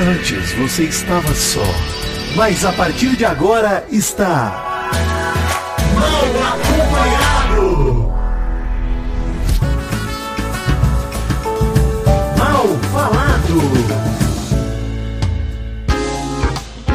Antes você estava só, mas a partir de agora está mal acompanhado, mal falado.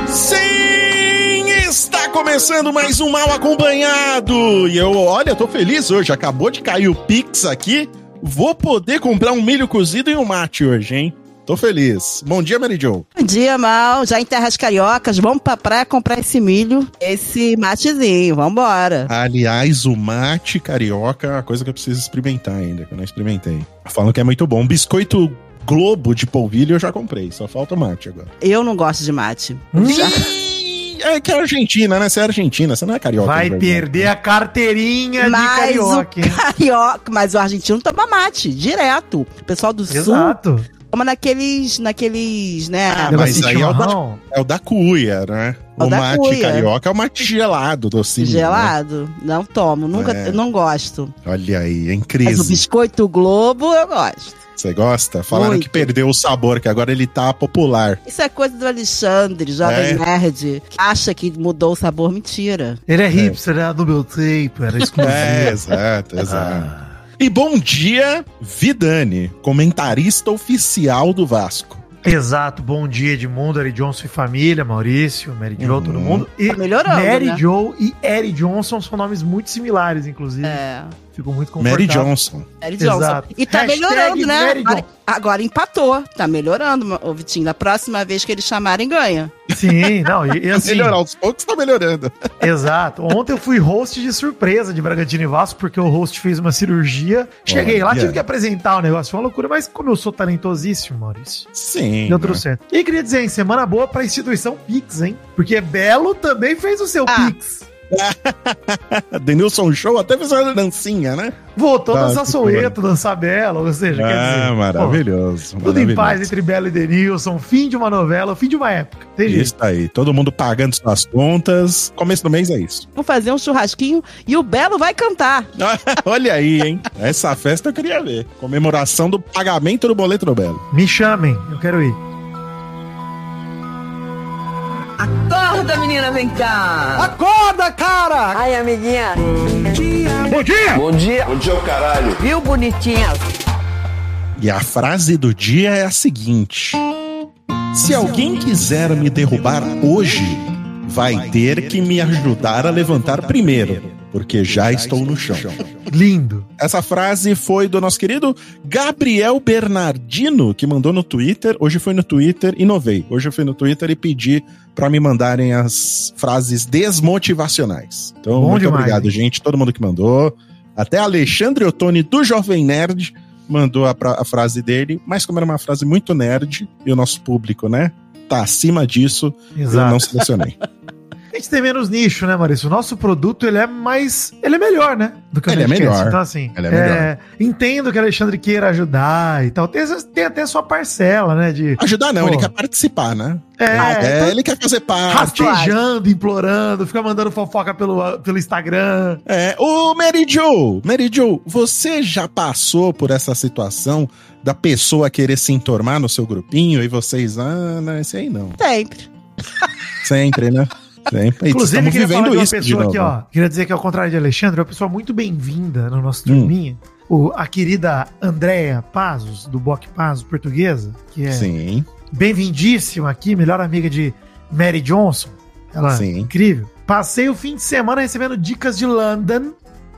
Sim, está começando mais um Mal Acompanhado. E olha, tô feliz hoje, acabou de cair o Pix aqui. Vou poder comprar um milho cozido e um mate hoje, hein? Tô feliz. Bom dia, Mary Jo. Bom dia, Mal. Já em terras cariocas, vamos pra praia comprar esse milho, esse matezinho. Vambora. Aliás, o mate carioca é uma coisa que eu preciso experimentar ainda, que eu não experimentei. Falam que é muito bom. Um biscoito Globo de polvilho eu já comprei, só falta o mate agora. Eu não gosto de mate. É que é argentina, né? Você é argentina, você não é carioca. Vai perder a carteirinha de carioca. Mas o argentino toma mate, direto. O pessoal do Sul... Exato. Toma naqueles, né? Ah, mas aí é o da cuia, né? O mate cuia. Carioca é o mate gelado, docinho. Gelado? Né? Não tomo, nunca, eu não gosto. Olha aí, é incrível. Mas o biscoito Globo eu gosto. Você gosta? Falaram muito. Que perdeu o sabor, que agora ele tá popular. Isso é coisa do Alexandre, jovem nerd, que acha que mudou o sabor, mentira. Ele é hipster, né? Do meu tempo, era exclusivo. Exato. Ah. E bom dia, Vidani, comentarista oficial do Vasco. Exato, bom dia Edmundo, Eric Johnson e família, Maurício, Mary Jo, todo mundo. E tá melhorando, Mary né? Jo e Eric Johnson são nomes muito similares, inclusive. É. Fico muito confortável. Mary Johnson. Exato. E tá hashtag melhorando, né? Agora empatou, tá melhorando, ô Vitinho. Na próxima vez que eles chamarem, ganha. Sim, não, e assim... Melhorar aos poucos tá melhorando. Exato. Ontem eu fui host de surpresa de Bragantino e Vasco, porque o host fez uma cirurgia. Cheguei lá, tive que apresentar o negócio, foi uma loucura, mas como eu sou talentosíssimo, Maurício... Sim. Deu tudo certo. E queria dizer, hein, semana boa pra instituição Pix, hein? Porque Belo também fez o seu Pix. Denilson Show até fez uma dancinha, né? Voltou a dançar Soweto, dançar Belo, ou seja, quer dizer... maravilhoso. Tudo em paz entre Belo e Denilson, fim de uma novela, fim de uma época. Isso aí, todo mundo pagando suas contas, começo do mês é isso. Vou fazer um churrasquinho e o Belo vai cantar. Olha aí, hein? Essa festa eu queria ver, comemoração do pagamento do boleto do Belo. Me chamem, eu quero ir. Acorda, menina, vem cá. Acorda, cara. Ai, amiguinha. Bom dia. Bom dia. Bom dia. Bom dia, o caralho. Viu, bonitinha? E a frase do dia é a seguinte. Se alguém quiser me derrubar hoje, vai ter que me ajudar a levantar primeiro, porque já estou no chão. Lindo. Essa frase foi do nosso querido Gabriel Bernardino, que mandou no Twitter. Hoje foi no Twitter, inovei. Hoje eu fui no Twitter e pedi pra me mandarem as frases desmotivacionais. Então, bom muito demais, obrigado, gente. Todo mundo que mandou. Até Alexandre Ottoni, do Jovem Nerd, mandou a frase dele. Mas como era uma frase muito nerd, e o nosso público, né, tá acima disso, exato, eu não selecionei. A gente tem menos nicho, né, Maurício? O nosso produto, ele é mais... Ele é melhor, né? Do que ele é melhor. Então, assim, entendo que o Alexandre queira ajudar e tal. Tem até sua parcela, né? De ajudar não, ele quer participar, né? Ele quer fazer parte. Rastejando, implorando, fica mandando fofoca pelo Instagram. Ô, Mary Jo, você já passou por essa situação da pessoa querer se enturmar no seu grupinho e vocês... Ah, não, esse aí não. Sempre, né? Inclusive, queria falar de uma pessoa aqui, ó. Queria dizer que, ao contrário de Alexandre, é uma pessoa muito bem-vinda no nosso turminha. A querida Andréa Pazos, do Boc Pazos, portuguesa, que é bem-vindíssima aqui, melhor amiga de Mary Johnson. Ela é incrível. Passei o fim de semana recebendo dicas de London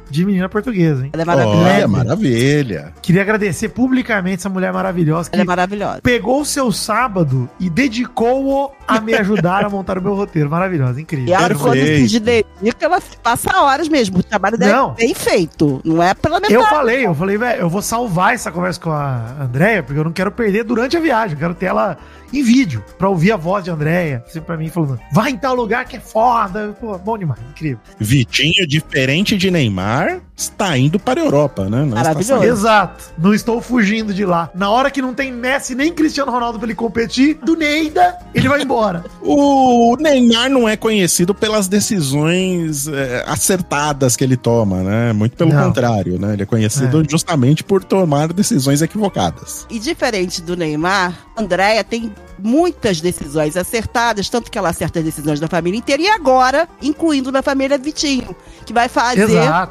de menina portuguesa, hein? Ela é maravilhosa. Olha, maravilha. Queria agradecer publicamente essa mulher maravilhosa. Ela é maravilhosa. Pegou o seu sábado e dedicou-o a me ajudar a montar o meu roteiro. Maravilhosa, incrível. E ela, quando se dedica, ela passa horas mesmo. O trabalho dela é bem feito. Não é pela metade. Eu falei, velho, eu vou salvar essa conversa com a Andréia, porque eu não quero perder durante a viagem. Eu quero ter ela em vídeo, pra ouvir a voz de Andréia, sempre pra mim falando, vai em tal lugar que é foda. Pô, bom demais, incrível. Vitinho, diferente de Neymar, está indo para a Europa, né? Maravilhoso. Exato, não estou fugindo de lá. Na hora que não tem Messi nem Cristiano Ronaldo pra ele competir, do Neida, ele vai embora. O Neymar não é conhecido pelas decisões acertadas que ele toma, né? Muito pelo contrário, né? Ele é conhecido justamente por tomar decisões equivocadas. E diferente do Neymar, Andréia tem muitas decisões acertadas, tanto que ela acerta as decisões da família inteira, e agora, incluindo na família Vitinho, que vai fazer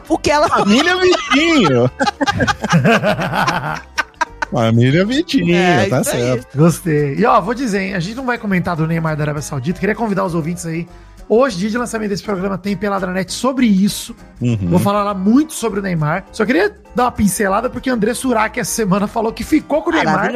o que ela... Família Vitinho! Família Vitinho, é, tá certo. É. Gostei. E ó, vou dizer, hein, a gente não vai comentar do Neymar da Arábia Saudita, queria convidar os ouvintes aí. Hoje, dia de lançamento desse programa, tem Peladranet sobre isso. Uhum. Vou falar lá muito sobre o Neymar. Só queria dar uma pincelada, porque André Surak essa semana falou que ficou com o Neymar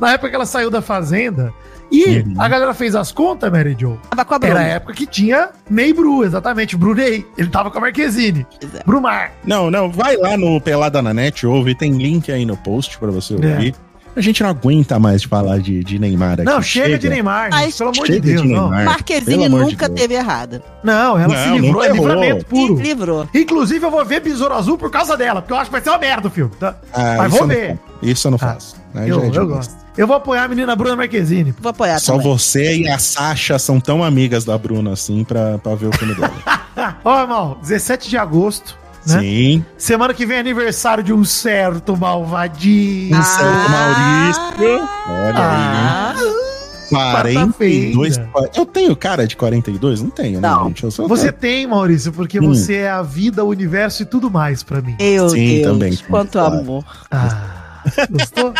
na época que ela saiu da Fazenda. E a galera fez as contas, Mary Jo. Tava com a Bruna. Era a época que tinha Ney Bru, exatamente. Brunei. Ele tava com a Marquezine. Exato. Brumar. Não. Vai lá no Peladranet, ouve. Tem link aí no post pra você ouvir. É. A gente não aguenta mais de falar de Neymar aqui. Não, chega de Neymar, gente. Ai, pelo amor de Deus. Marquezine nunca teve errada. Não, ela se livrou, é livramento puro. Se livrou. Inclusive, eu vou ver Besouro Azul por causa dela, porque eu acho que vai ser uma merda o filme. Tá? Ah, mas vou ver. Isso eu não faço. Eu gosto. Eu vou apoiar a menina Bruna Marquezine. Vou apoiar também. Só você e a Sasha são tão amigas da Bruna, assim, pra ver o filme dela. Ó, irmão, 17 de agosto. Né? Sim. Semana que vem é aniversário de um certo malvadinho. Um certo Maurício. Olha aí. 42. Eu tenho cara de 42? Não tenho, né, não. Gente? Você tem, Maurício, porque você é a vida, o universo e tudo mais pra mim. Sim, Deus, também. Quanto amor. Gostou?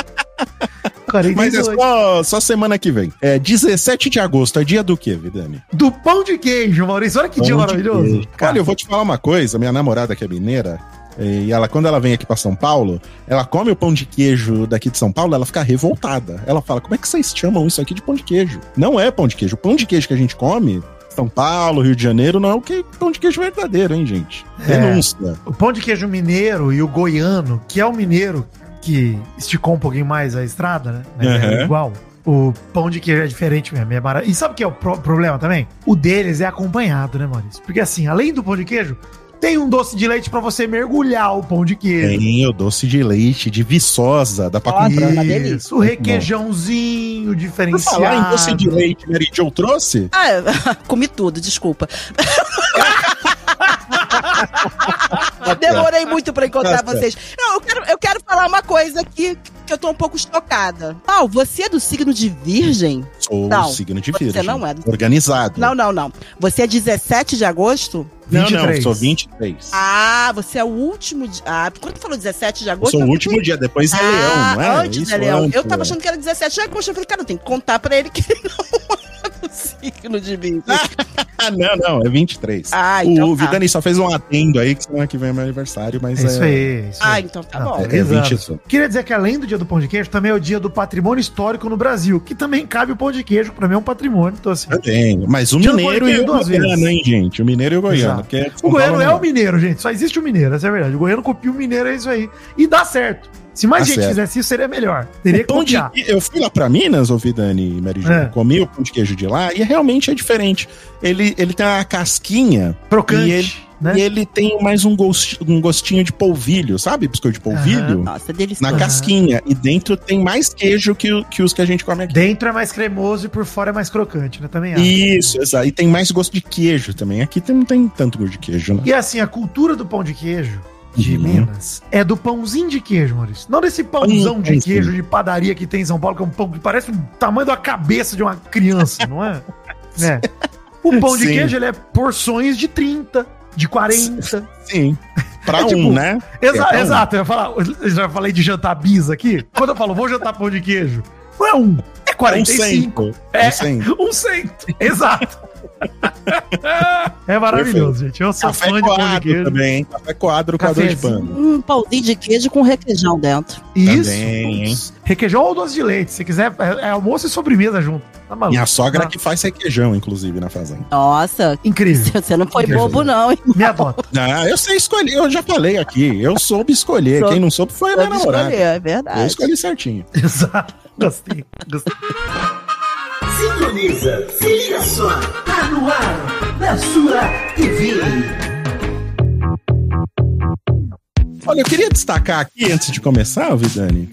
48. Mas é só semana que vem. É 17 de agosto. É dia do quê, Vidani? Do pão de queijo, Maurício. Olha que pão dia maravilhoso. Cara, eu vou te falar uma coisa. Minha namorada, que é mineira, e ela, quando ela vem aqui pra São Paulo, ela come o pão de queijo daqui de São Paulo, ela fica revoltada. Ela fala, como é que vocês chamam isso aqui de pão de queijo? Não é pão de queijo. O pão de queijo que a gente come... São Paulo, Rio de Janeiro, não é o que pão de queijo verdadeiro, hein, gente? Denúncia. O pão de queijo mineiro e o goiano, que é o mineiro... que esticou um pouquinho mais a estrada, né? Mas é igual. O pão de queijo é diferente mesmo. E sabe o que é o problema também? O deles é acompanhado, né, Maurício? Porque assim, além do pão de queijo, tem um doce de leite pra você mergulhar o pão de queijo. Tem o doce de leite de Viçosa. Dá pra comprar uma delícia. O requeijãozinho diferenciado. Por falar em doce de leite, Mary Jo trouxe? Ah, comi tudo, desculpa. Demorei muito pra encontrar vocês. Não, eu quero falar uma coisa aqui que eu tô um pouco estocada. Paulo, você é do signo de Virgem? Sou signo de Virgem. Você não é do... Organizado. Não. Você é 17 de agosto? 23. Não, eu sou 23. Ah, você é o último dia. Quando tu falou 17 de agosto... Eu sou o último dia, depois é Leão, não é? Antes é Leão. Eu tava achando que era 17 de agosto. Eu falei, cara, eu tenho que contar pra ele que ele não é do signo de Virgem. Não, é 23. Então o Vidani só fez um atendo aí, que semana que vem é meu aniversário, mas é... Isso aí. Então tá bom. É 20. Queria dizer que além do dia do pão de queijo, também é o dia do patrimônio histórico no Brasil, que também cabe o pão de queijo, que pra mim é um patrimônio, então assim... Eu tenho, mas o mineiro e o goiano, hein, gente? O mineiro e o goiano. O goiano é o mineiro, gente, só existe o mineiro, essa é a verdade. O goiano copia o mineiro, é isso aí. E dá certo. Se mais gente fizesse isso, seria melhor. Teria que copiar. Eu fui lá pra Minas, ouvi Dani e Mary Jo, comi o pão de queijo de lá e realmente é diferente. Ele tem uma casquinha crocante, né? E ele tem mais um gostinho de polvilho, sabe? Biscoito de polvilho. Nossa, delicioso. Na casquinha. E dentro tem mais queijo que os que a gente come aqui. Dentro é mais cremoso e por fora é mais crocante, né? Também isso, exato. E tem mais gosto de queijo também. Aqui não tem tanto gosto de queijo, né? E assim, a cultura do pão de queijo de Minas é do pãozinho de queijo, Maurício. Não desse pãozão de queijo de padaria que tem em São Paulo, que é um pão que parece o tamanho da cabeça de uma criança, não é? O pão de queijo, ele é porções de 30, de 40. Sim. Pra né? Exato. Eu já falei de jantar bis aqui. Quando eu falo, vou jantar pão de queijo, não é 45. É 100. Exato. É maravilhoso, gente. Eu sou café fã de pão de queijo também, hein? Café coado, coador de pano. Pauzinho de queijo com requeijão dentro. Isso. Também, requeijão ou doce de leite, se quiser, é almoço e sobremesa junto. Tá maluco? Minha sogra que faz requeijão, inclusive, na fazenda. Nossa. Incrível. Você não foi bobo, não, hein? Minha bota. Não, eu sei escolher, eu já falei aqui. Eu soube escolher. Quem não soube foi a minha namorada. É verdade. Eu escolhi certinho. Exato. Gostei. Sintoniza, se liga só, tá no ar, na sua TV. Olha, eu queria destacar aqui, antes de começar, Vidani,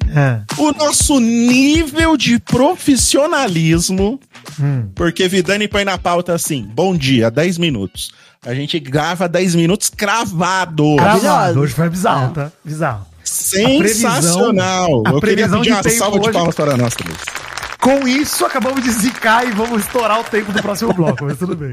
o nosso nível de profissionalismo, porque Vidani põe na pauta assim, bom dia, 10 minutos. A gente grava 10 minutos cravado. Hoje foi bizarro, tá? Bizarro. Sensacional. Eu queria pedir uma salva de palmas para nós três. Com isso, acabamos de zicar e vamos estourar o tempo do próximo bloco, mas tudo bem.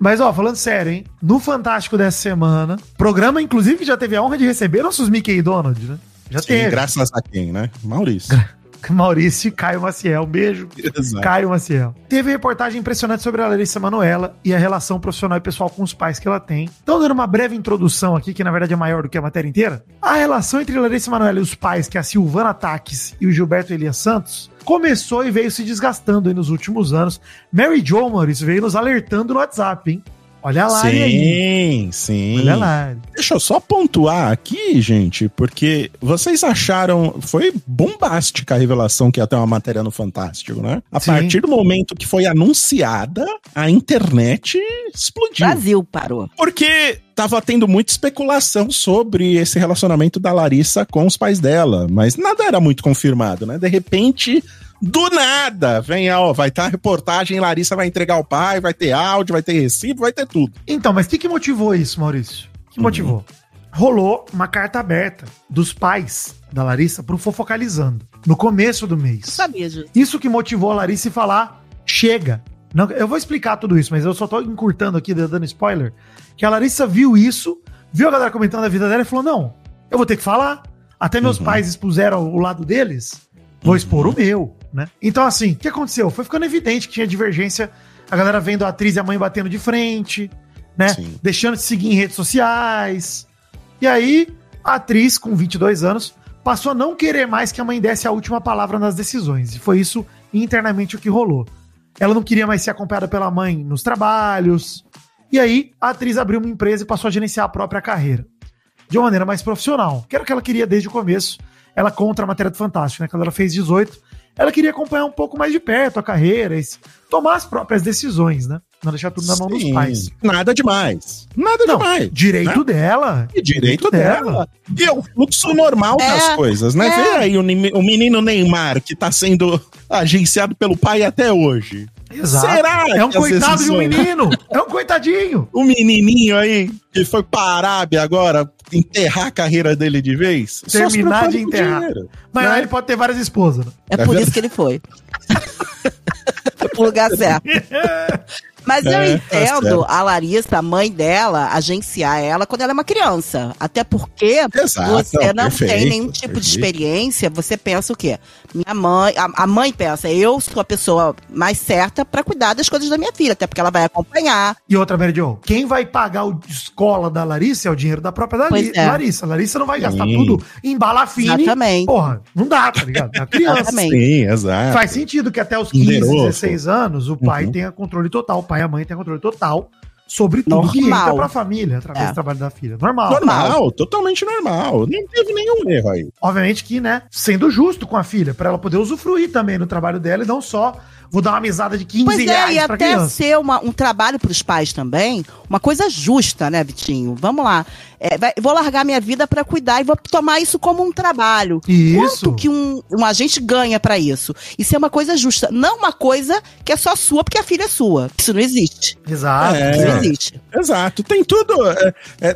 Mas, ó, falando sério, hein? No Fantástico dessa semana, programa, inclusive, que já teve a honra de receber nossos Mickey e Donald, né? Já sim, teve. Graças a quem, né? Maurício. Maurício e Caio Maciel. Beijo, exato. Caio Maciel. Teve reportagem impressionante sobre a Larissa Manoela e a relação profissional e pessoal com os pais que ela tem. Então, dando uma breve introdução aqui, que na verdade é maior do que a matéria inteira, a relação entre a Larissa Manoela e os pais, que é a Silvana Taques e o Gilberto Elias Santos, começou e veio se desgastando aí nos últimos anos. Mary Jo, Maurício, veio nos alertando no WhatsApp, hein? Olha lá, sim, aí. Sim. Olha lá. Deixa eu só pontuar aqui, gente, porque vocês acharam... Foi bombástica a revelação que ia ter uma matéria no Fantástico, né? A sim. partir do momento que foi anunciada, a internet explodiu. Brasil parou. Porque... tava tendo muita especulação sobre esse relacionamento da Larissa com os pais dela, mas nada era muito confirmado, né? De repente, do nada, vem, ó, vai estar a reportagem, Larissa vai entregar o pai, vai ter áudio, vai ter recibo, vai ter tudo. Então, mas o que motivou isso, Maurício? O que motivou? Rolou uma carta aberta dos pais da Larissa pro Fofocalizando, no começo do mês. Eu sabia, gente. Isso que motivou a Larissa a falar, chega. Não, eu vou explicar tudo isso, mas eu só tô encurtando aqui, dando spoiler, que a Larissa viu isso, viu a galera comentando a vida dela e falou, não, eu vou ter que falar, até meus pais expuseram o lado deles, vou expor o meu, né? Então assim, o que aconteceu? Foi ficando evidente que tinha divergência, a galera vendo a atriz e a mãe batendo de frente, né? Sim. Deixando de seguir em redes sociais, e aí a atriz com 22 anos passou a não querer mais que a mãe desse a última palavra nas decisões, e foi isso internamente o que rolou. Ela não queria mais ser acompanhada pela mãe nos trabalhos. E aí, a atriz abriu uma empresa e passou a gerenciar a própria carreira. De uma maneira mais profissional. Que era o que ela queria desde o começo. Ela contra a matéria do Fantástico, né? Quando ela fez 18, ela queria acompanhar um pouco mais de perto a carreira. E tomar as próprias decisões, né? Não deixar tudo na mão dos pais. Nada demais. Nada não, demais. Direito, né? Dela. E direito dela. E o fluxo normal das coisas, né? Vê aí o menino Neymar, que tá sendo agenciado pelo pai até hoje. Exato. Será que é um coitado de um menino? É um coitadinho. O menininho aí, que foi pra Arábia agora, enterrar a carreira dele de vez. Terminar de enterrar. Dinheiro, mas né? Ele pode ter várias esposas. É tá por vendo? Isso que ele foi. Foi pro lugar certo. Mas eu entendo a Larissa, a mãe dela, agenciar ela quando ela é uma criança. Até porque exato, você não tem nenhum tipo de experiência, você pensa o quê? Minha mãe, a mãe pensa, eu sou a pessoa mais certa pra cuidar das coisas da minha filha, até porque ela vai acompanhar. E outra, Mary Jo, quem vai pagar a escola da Larissa é o dinheiro da própria Larissa. A Larissa não vai gastar tudo em balafine. Exatamente. Porra, não dá, tá ligado? É criança. Sim, exato. Faz sentido que até os 15, Inderoso. 16 anos, o pai tenha controle total, o pai e a mãe tem controle total sobre tudo normal. Que entra pra família através do trabalho da filha. Normal, totalmente normal. Não teve nenhum erro aí. Obviamente que, né, sendo justo com a filha, pra ela poder usufruir também no trabalho dela e não só, vou dar uma mesada de 15 reais pra criança. E até ser um trabalho pros pais também, uma coisa justa, né, Vitinho? Vamos lá. Vou largar minha vida pra cuidar e vou tomar isso como um trabalho. Isso. Quanto que um agente ganha pra isso? Isso é uma coisa justa. Não uma coisa que é só sua, porque a filha é sua. Isso não existe. Exato. Isso não existe. Exato. Tem tudo.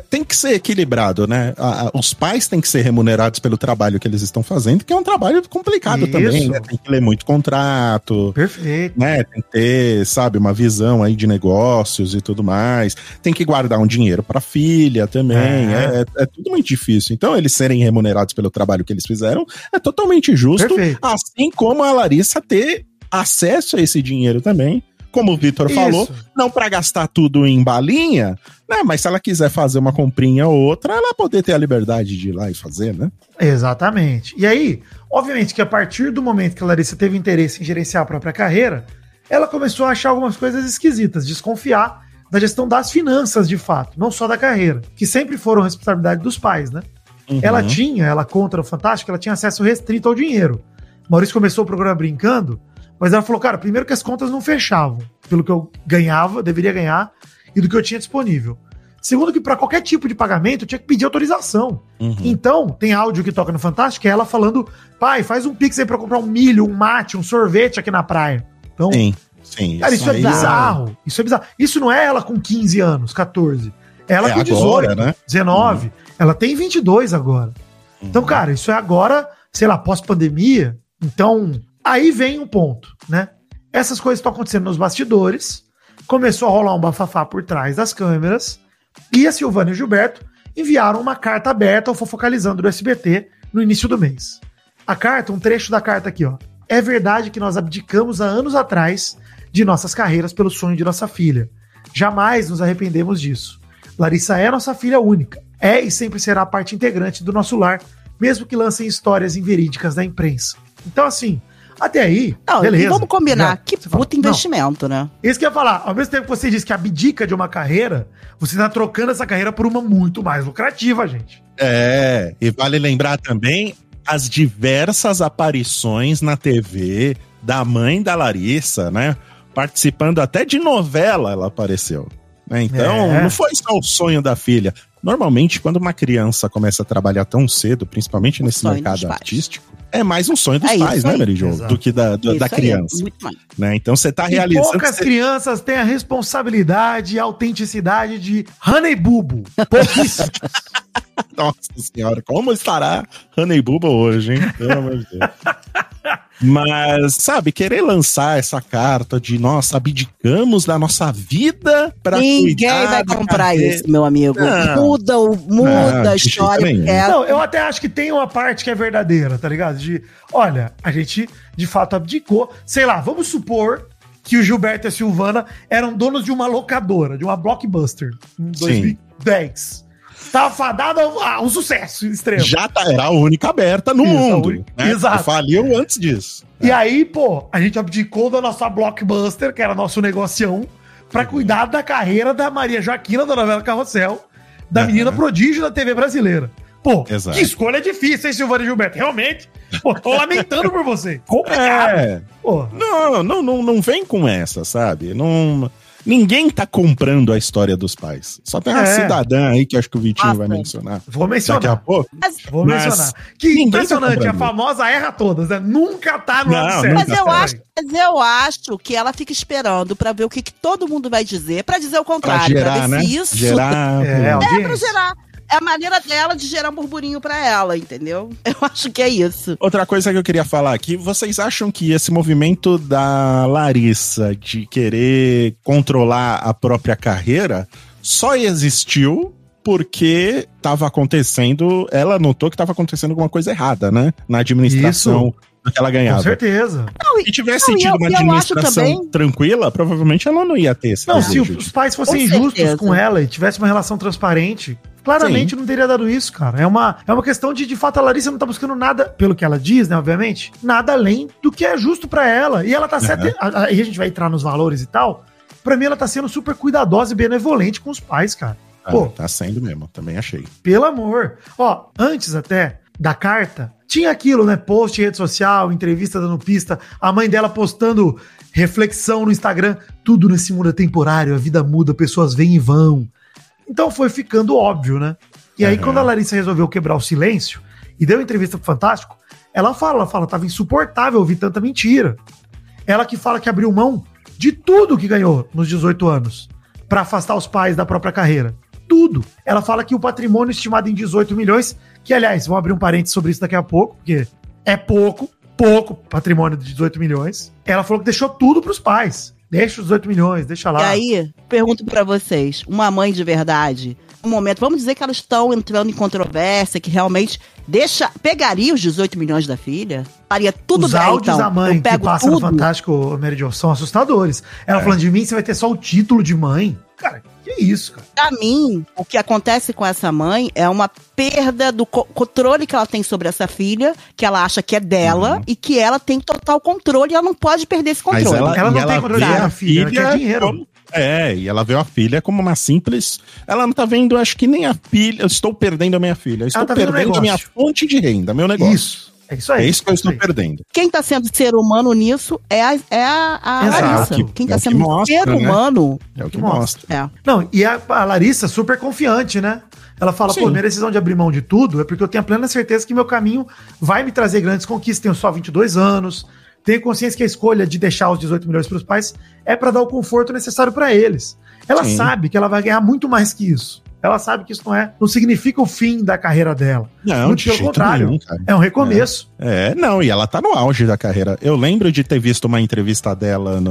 Tem que ser equilibrado, né? Os pais têm que ser remunerados pelo trabalho que eles estão fazendo, que é um trabalho complicado isso. também, né? Tem que ler muito contrato. Perfeito. Né? Tem que ter, sabe, uma visão aí de negócios e tudo mais. Tem que guardar um dinheiro pra filha também. É tudo muito difícil. Então, eles serem remunerados pelo trabalho que eles fizeram é totalmente justo. Perfeito. Assim como a Larissa ter acesso a esse dinheiro também. Como o Vitor falou, não para gastar tudo em balinha, né? Mas se ela quiser fazer uma comprinha ou outra, ela poder ter a liberdade de ir lá e fazer, né? Exatamente. E aí, obviamente que a partir do momento que a Larissa teve interesse em gerenciar a própria carreira, ela começou a achar algumas coisas esquisitas, desconfiar da gestão das finanças, de fato, não só da carreira, que sempre foram responsabilidade dos pais, né? Ela contra o Fantástico, ela tinha acesso restrito ao dinheiro. O Maurício começou o programa brincando, mas ela falou, cara, primeiro que as contas não fechavam, pelo que eu ganhava, deveria ganhar, e do que eu tinha disponível. Segundo que para qualquer tipo de pagamento, eu tinha que pedir autorização. Então, tem áudio que toca no Fantástico, é ela falando, pai, faz um pix aí pra eu comprar um milho, um mate, um sorvete aqui na praia. Então... Sim, cara, isso é bizarro. Isso é bizarro. Isso não é ela com 15 anos, 14. Ela com 18, agora, né? 19. Ela tem 22 agora. Então, cara, isso é agora, sei lá, pós-pandemia. Então, Aí vem um ponto, né? Essas coisas estão acontecendo nos bastidores, começou a rolar um bafafá por trás das câmeras, e a Silvana e o Gilberto enviaram uma carta aberta ao Fofocalizando do SBT no início do mês. A carta, um trecho da carta aqui, ó. É verdade que nós abdicamos há anos atrás de nossas carreiras pelo sonho de nossa filha. Jamais nos arrependemos disso. Larissa é nossa filha única. É e sempre será a parte integrante do nosso lar, mesmo que lancem histórias inverídicas da imprensa. Então, assim, até aí, não, beleza. E vamos combinar, né? Que puta investimento, não, né? Isso que eu ia falar. Ao mesmo tempo que você diz que abdica de uma carreira, você tá trocando essa carreira por uma muito mais lucrativa, gente. É, e vale lembrar também as diversas aparições na TV da mãe da Larissa, né? Participando até de novela ela apareceu. Então, não foi só o sonho da filha. Normalmente, quando uma criança começa a trabalhar tão cedo, principalmente nesse mercado artístico, é mais um sonho dos pais, né, Mary Jo? Do que da criança. Muito mais. Né? Então, você está realizando... Poucas crianças têm a responsabilidade e a autenticidade de Honey Bubo. Pouquíssimas. Nossa senhora, como estará Honey Bubo hoje, hein? Pelo amor de Deus. Mas, sabe, querer lançar essa carta de, nossa, abdicamos da nossa vida pra ninguém vai comprar isso, meu amigo. Não, muda a história. Não, eu até acho que tem uma parte que é verdadeira, tá ligado? De, olha, a gente, de fato, abdicou. Sei lá, vamos supor que o Gilberto e a Silvana eram donos de uma locadora, de uma Blockbuster, em 2010. Tava fadado a um sucesso extremo. Já era a única aberta no mundo. Né? Exato. Faliu antes disso. E aí, pô, a gente abdicou da nossa Blockbuster, que era nosso negocião, pra cuidar da carreira da Maria Joaquina, da novela Carrossel, da menina prodígio da TV brasileira. Pô, exato. Que escolha difícil, hein, Silvana e Gilberto? Realmente, pô, tô lamentando por você. Complicado. Não vem com essa, sabe? Não... Ninguém tá comprando a história dos pais. Só tem uma cidadã aí que acho que o Vitinho vai mencionar. Vou mencionar. Daqui a pouco. Mas mencionar. Que impressionante, tá a famosa erra todas, né? Nunca tá no lado certo. Mas eu acho que ela fica esperando pra ver o que todo mundo vai dizer, pra dizer o contrário, pra ver, né? Se isso... Gerar, pra gerar. É a maneira dela de gerar um burburinho pra ela, entendeu? Eu acho que é isso. Outra coisa que eu queria falar aqui, vocês acham que esse movimento da Larissa de querer controlar a própria carreira só existiu porque tava acontecendo, ela notou que tava acontecendo alguma coisa errada, né? Na administração que ela ganhava. Com certeza. Se tivesse tido uma administração tranquila, provavelmente ela não ia ter esse prejuízo. Se os pais fossem justos com ela e tivesse uma relação transparente, claramente não teria dado isso, cara. É uma questão de fato, a Larissa não tá buscando nada, pelo que ela diz, né, obviamente, nada além do que é justo pra ela. E ela tá certa, aí a gente vai entrar nos valores e tal. Pra mim, ela tá sendo super cuidadosa e benevolente com os pais, cara. Pô, tá sendo mesmo, também achei. Pelo amor. Ó, antes até da carta, tinha aquilo, né, post em rede social, entrevista dando pista, a mãe dela postando reflexão no Instagram, tudo nesse mundo é temporário, a vida muda, pessoas vêm e vão. Então foi ficando óbvio, né? E aí quando a Larissa resolveu quebrar o silêncio e deu entrevista pro Fantástico, ela fala, tava insuportável ouvir tanta mentira. Ela que fala que abriu mão de tudo que ganhou nos 18 anos pra afastar os pais da própria carreira. Tudo. Ela fala que o patrimônio estimado em 18 milhões, que aliás, vamos abrir um parênteses sobre isso daqui a pouco, porque é pouco patrimônio de 18 milhões. Ela falou que deixou tudo pros pais. Deixa os 18 milhões, deixa lá. E aí, pergunto pra vocês, uma mãe de verdade, um momento, vamos dizer que elas estão entrando em controvérsia, que realmente pegaria os 18 milhões da filha? Faria tudo bem, então. Os áudios da mãe que passa no Fantástico, Mary Jo, são assustadores. Ela falando de mim, você vai ter só o título de mãe. Cara, que isso, cara? Pra mim, o que acontece com essa mãe é uma perda do controle que ela tem sobre essa filha, que ela acha que é dela, e que ela tem total controle e ela não pode perder esse controle. Mas ela não tem controle da filha, ela quer dinheiro. E ela vê a filha como uma simples... Ela não tá vendo, acho que nem a filha... Eu estou perdendo a minha filha. Eu estou perdendo a minha fonte de renda, meu negócio. Isso. É isso aí. É isso que eu estou perdendo. Quem tá sendo ser humano nisso é a Larissa. Quem tá sendo ser humano... É o que mostra. Não, e a Larissa super confiante, né? Ela fala, pô, minha decisão de abrir mão de tudo é porque eu tenho a plena certeza que meu caminho vai me trazer grandes conquistas. Tenho só 22 anos... Tenho consciência que a escolha de deixar os 18 milhões para os pais é para dar o conforto necessário para eles. Ela sabe que ela vai ganhar muito mais que isso. ela sabe que isso não significa o fim da carreira dela. Não, muito pelo contrário, nenhum, é um recomeço. E ela tá no auge da carreira. Eu lembro de ter visto uma entrevista dela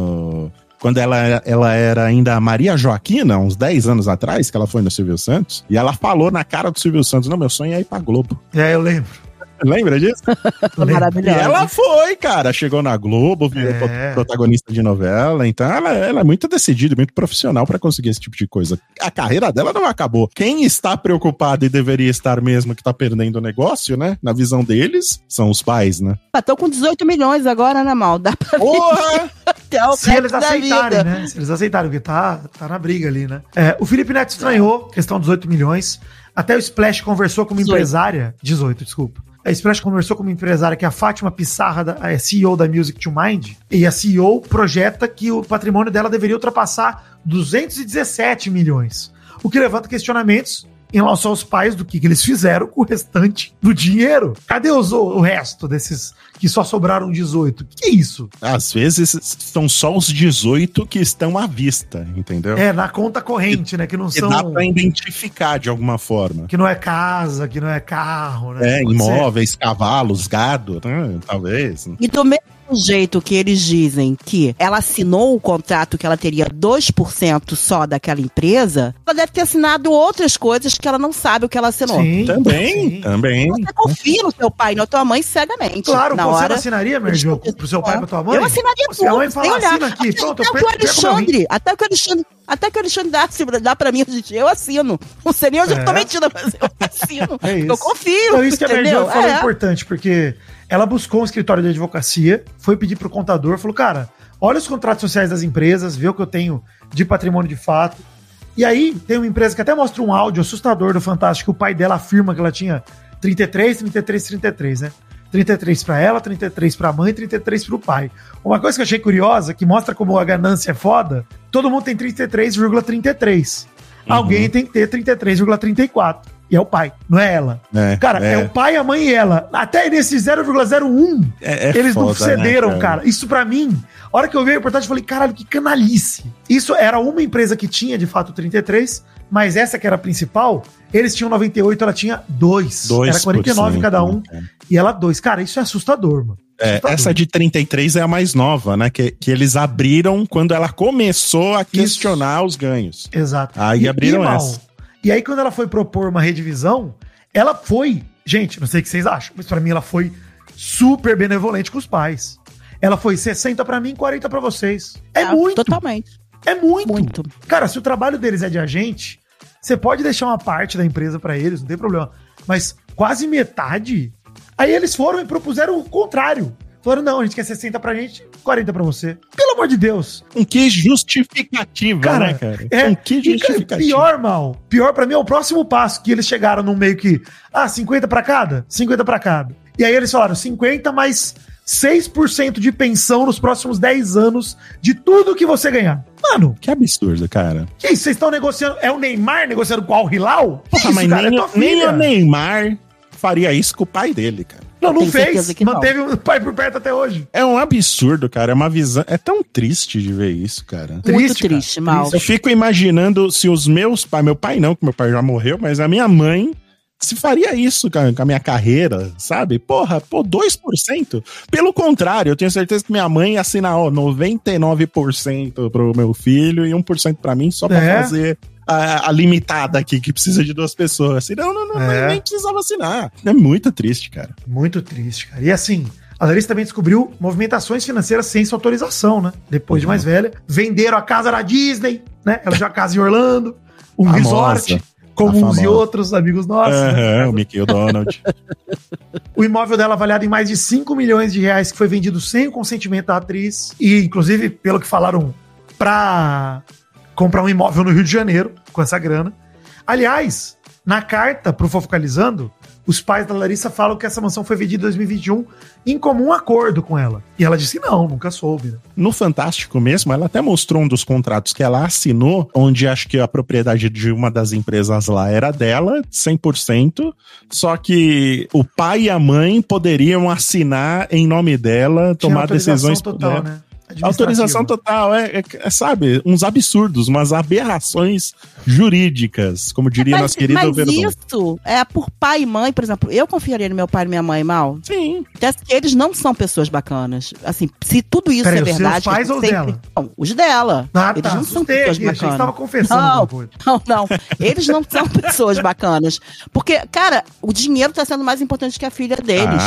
quando ela era ainda Maria Joaquina, uns 10 anos atrás, que ela foi no Silvio Santos, e ela falou na cara do Silvio Santos: não, meu sonho é ir pra Globo. É, eu lembro. Lembra disso? E ela foi, cara. Chegou na Globo, virou protagonista de novela. Então ela é muito decidida, muito profissional pra conseguir esse tipo de coisa. A carreira dela não acabou. Quem está preocupado e deveria estar mesmo, que tá perdendo o negócio, né? Na visão deles, são os pais, né? Estão com 18 milhões agora, né, Mal? Dá pra ver. Se eles aceitarem, né? Se eles aceitarem, porque tá na briga ali, né? O Felipe Neto estranhou, questão 18 milhões. Até o Splash conversou com uma empresária. 18, desculpa. A Express conversou com uma empresária que é a Fátima Pissarra, a CEO da Music to Mind, e a CEO projeta que o patrimônio dela deveria ultrapassar 217 milhões, o que levanta questionamentos em relação aos pais do que eles fizeram com o restante do dinheiro. Cadê o resto desses que só sobraram 18? O que é isso? Às vezes são só os 18 que estão à vista, entendeu? Na conta corrente, né? Que não são... dá pra identificar de alguma forma. Que não é casa, que não é carro, né? Imóveis, cavalos, gado, né? Talvez. E do mesmo jeito que eles dizem que ela assinou o contrato que ela teria 2% só daquela empresa, ela deve ter assinado outras coisas que ela não sabe o que ela assinou. Sim, também. Você confia no seu pai, na tua mãe, cegamente. Claro, na hora, você não assinaria, Mergio, pro seu pai e pra tua mãe? Eu assinaria tudo. A mãe fala, assina aqui. Até que o Alexandre dá pra mim, eu assino. Não sei nem onde eu tô metida, mas eu assino. Eu confio, então, isso que a Mergio falou é importante, porque... ela buscou um escritório de advocacia, foi pedir pro contador, falou, cara, olha os contratos sociais das empresas, vê o que eu tenho de patrimônio de fato. E aí tem uma empresa que até mostra um áudio assustador do Fantástico, o pai dela afirma que ela tinha 33, né? 33 pra ela, 33 pra mãe, 33 pro pai. Uma coisa que eu achei curiosa, que mostra como a ganância é foda, todo mundo tem 33,33. Uhum. Alguém tem que ter 33,34. E é o pai, não é ela. É o pai, a mãe e ela. Até nesse 0,01, eles foda, não cederam, né, cara? Isso pra mim, a hora que eu vi a reportagem, eu falei, caralho, que canalice. Isso era uma empresa que tinha, de fato, 33, mas essa que era a principal, eles tinham 98, ela tinha 2. Era 49 cada um, e ela 2. Cara, isso é assustador, mano. Essa de 33 é a mais nova, né? Que eles abriram quando ela começou a questionar os ganhos. Exato. Aí abriram essa. E aí, quando ela foi propor uma redivisão, ela foi... gente, não sei o que vocês acham, mas pra mim ela foi super benevolente com os pais. Ela foi 60 pra mim, 40 pra vocês. Muito! Totalmente. É muito! Cara, se o trabalho deles é de agente, você pode deixar uma parte da empresa pra eles, não tem problema. Mas quase metade... aí eles foram e propuseram o contrário. Falaram, não, a gente quer 60 pra gente, 40 pra você. Pelo amor de Deus. Que justificativa, cara, né, cara? Que justificativa. Pior, Mal. Pior pra mim é o próximo passo, que eles chegaram num meio que, 50 pra cada? 50 pra cada. E aí eles falaram, 50 mais 6% de pensão nos próximos 10 anos de tudo que você ganhar. Mano, que absurdo, cara. Que isso, vocês estão negociando? É o Neymar negociando com o Al Hilal? Porra, isso, mas cara, nem o Neymar faria isso com o pai dele, cara. Não fez, manteve o pai por perto até hoje. É um absurdo, cara, é uma visão, é tão triste de ver isso, cara. Muito triste, Mal. Eu fico imaginando se os meus pais, meu pai não, que meu pai já morreu, mas a minha mãe se faria isso com a minha carreira, sabe? Porra, 2%? Pelo contrário, eu tenho certeza que minha mãe ia assinar, 99% pro meu filho e 1% pra mim, só pra fazer... A limitada aqui, que precisa de 2 pessoas. Assim, nem precisava assinar. É muito triste, cara. Muito triste, cara. E assim, a Larissa também descobriu movimentações financeiras sem sua autorização, né? Depois de mais velha. Venderam a casa da Disney, né? Ela já casa em Orlando. Resort, como uns e outros amigos nossos. Né? O Mickey e o Donald. O imóvel dela avaliado em mais de 5 milhões de reais, que foi vendido sem o consentimento da atriz. E, inclusive, pelo que falaram, pra... comprar um imóvel no Rio de Janeiro com essa grana. Aliás, na carta pro Fofocalizando, os pais da Larissa falam que essa mansão foi vendida em 2021 em comum acordo com ela. E ela disse não, nunca soube. Né? No Fantástico mesmo, ela até mostrou um dos contratos que ela assinou, onde acho que a propriedade de uma das empresas lá era dela, 100%, só que o pai e a mãe poderiam assinar em nome dela, tomar decisões... total, né? Autorização total, sabe, uns absurdos, umas aberrações jurídicas, como diria nosso querido Verdun. Mas isso é por pai e mãe, por exemplo, eu confiaria no meu pai e minha mãe mal? Sim. Até que eles não são pessoas bacanas. Assim, se tudo isso é verdade... Os pais ou dela? Não, os dela. Ah, eles não são pessoas bacanas. A gente tava confessando. Não. Eles não são pessoas bacanas. Porque, cara, o dinheiro tá sendo mais importante que a filha deles.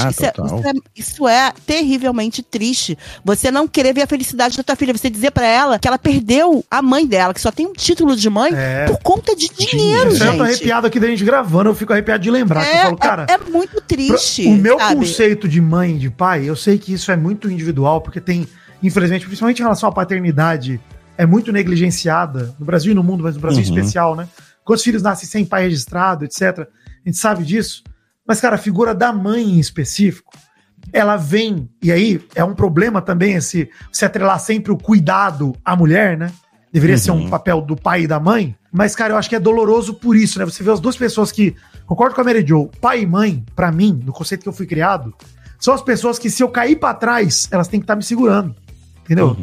Isso é terrivelmente triste. Você não querer ver a felicidade da tua filha. Você dizer pra ela que ela perdeu a mãe dela, que só tem um título de mãe por conta de dinheiro, gente. Eu tô arrepiado aqui da gente gravando, eu fico arrepiado de lembrar. Que eu falo, cara, é muito triste. O meu conceito de mãe, de pai, eu sei que isso é muito individual, porque tem, infelizmente, principalmente em relação à paternidade, é muito negligenciada no Brasil e no mundo, mas no Brasil em especial, né? Quantos filhos nascem sem pai registrado, etc. A gente sabe disso. Mas, cara, a figura da mãe em específico, ela vem, e aí é um problema também esse, se atrelar sempre o cuidado à mulher, né? Deveria ser um papel do pai e da mãe, mas, cara, eu acho que é doloroso por isso, né? Você vê as duas pessoas que, concordo com a Mary Jo, pai e mãe, pra mim, no conceito que eu fui criado, são as pessoas que, se eu cair pra trás, elas têm que estar me segurando, entendeu?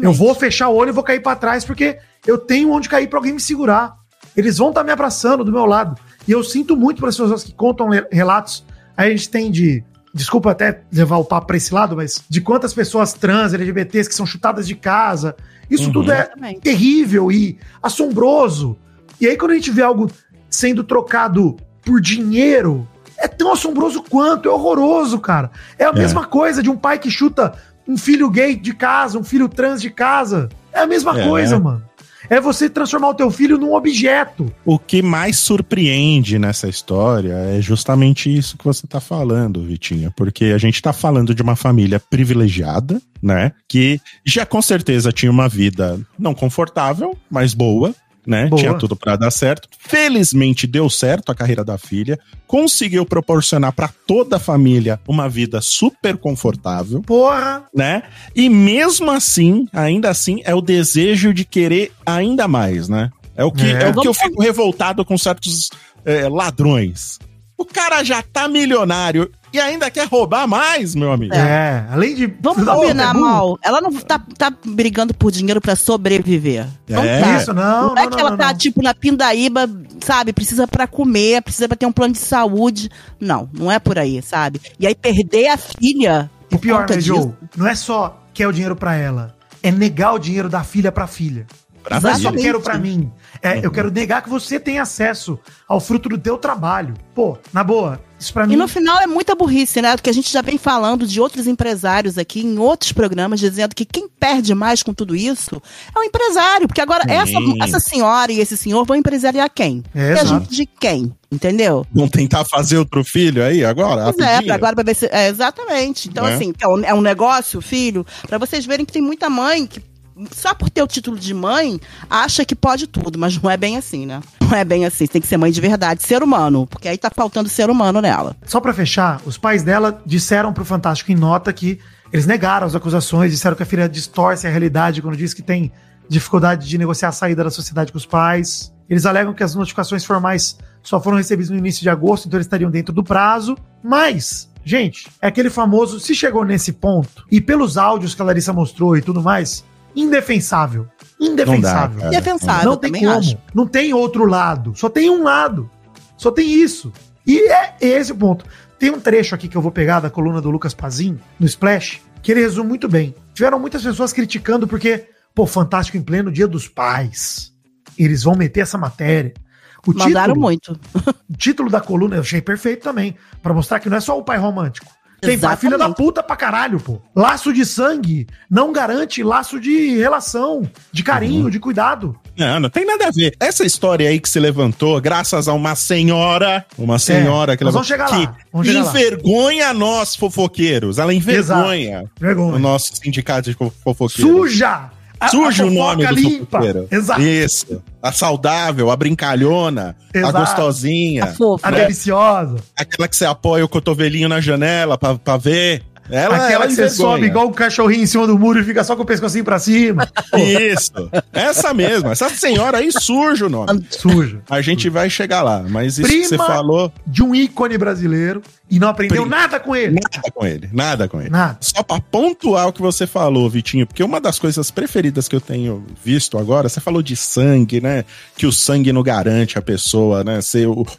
Eu vou fechar o olho e vou cair pra trás, porque eu tenho onde cair pra alguém me segurar. Eles vão estar me abraçando do meu lado. E eu sinto muito para as pessoas que contam relatos. Aí a gente tem de... Desculpa até levar o papo para esse lado, mas de quantas pessoas trans, LGBTs que são chutadas de casa. Isso tudo é terrível e assombroso. E aí quando a gente vê algo sendo trocado por dinheiro, é tão assombroso quanto, é horroroso, cara. É a mesma coisa de um pai que chuta um filho gay de casa, um filho trans de casa. É a mesma coisa, mano. É você transformar o teu filho num objeto. O que mais surpreende nessa história é justamente isso que você tá falando, Vitinha, porque a gente tá falando de uma família privilegiada, né, que já com certeza tinha uma vida não confortável, mas boa, né, tinha tudo pra dar certo. Felizmente deu certo a carreira da filha, conseguiu proporcionar pra toda a família uma vida super confortável. Porra! Né? E mesmo assim, ainda assim, é o desejo de querer ainda mais, né? É o que eu fico revoltado com certos ladrões. O cara já tá milionário e ainda quer roubar mais, meu amigo. Além de... Vamos combinar, Mal. Ela não tá brigando por dinheiro pra sobreviver. Não é que ela tá, tipo, na pindaíba, sabe? Precisa pra comer, precisa pra ter um plano de saúde. Não é por aí, sabe? E aí perder a filha... O pior, né, Jo? Não é só quer o dinheiro pra ela. É negar o dinheiro da filha pra filha. Não é só quero pra mim. Eu quero negar que você tem acesso ao fruto do teu trabalho. Pô, na boa, isso pra mim... E no final é muita burrice, né? Porque a gente já vem falando de outros empresários aqui, em outros programas, dizendo que quem perde mais com tudo isso é o empresário. Porque agora essa senhora e esse senhor vão empresariar quem? É a gente de quem? Entendeu? Vão tentar fazer outro filho aí agora? Agora vai ver se... exatamente. Então, assim, é um negócio, filho, pra vocês verem que tem muita mãe que só por ter o título de mãe, acha que pode tudo, mas não é bem assim, né? Não é bem assim, tem que ser mãe de verdade, ser humano, porque aí tá faltando ser humano nela. Só pra fechar, os pais dela disseram pro Fantástico em nota que eles negaram as acusações, disseram que a filha distorce a realidade quando diz que tem dificuldade de negociar a saída da sociedade com os pais. Eles alegam que as notificações formais só foram recebidas no início de agosto, então eles estariam dentro do prazo, mas... Gente, é aquele famoso, se chegou nesse ponto, e pelos áudios que a Larissa mostrou e tudo mais... Indefensável. Não tem como. Acho. Não tem outro lado. Só tem um lado. Só tem isso. E é esse o ponto. Tem um trecho aqui que eu vou pegar da coluna do Lucas Pazin, no Splash, que ele resume muito bem. Tiveram muitas pessoas criticando porque, Fantástico em pleno Dia dos Pais. Eles vão meter essa matéria. Mandaram muito. O título da coluna eu achei perfeito também, pra mostrar que não é só o pai romântico. Tem pai filha da puta pra caralho, pô. Laço de sangue não garante laço de relação, de carinho, de cuidado. Não tem nada a ver. Essa história aí que se levantou graças a uma senhora que levantou, que envergonha nós fofoqueiros. Ela envergonha o nosso sindicato de fofoqueiros. Suja o nome do fofoqueiro. Exato. Isso. A saudável, a brincalhona, a gostosinha. A fofa. Né? A deliciosa. Aquela que você apoia o cotovelinho na janela pra ver. Aquela que você sobe igual um cachorrinho em cima do muro e fica só com o pescocinho pra cima. Isso. Essa mesma. Essa senhora aí suja o nome. A gente vai chegar lá. Mas isso que você falou... de um ícone brasileiro. E não aprendeu nada com ele. Nada com ele. Só pra pontuar o que você falou, Vitinho, porque uma das coisas preferidas que eu tenho visto agora, você falou de sangue, né? Que o sangue não garante a pessoa, né?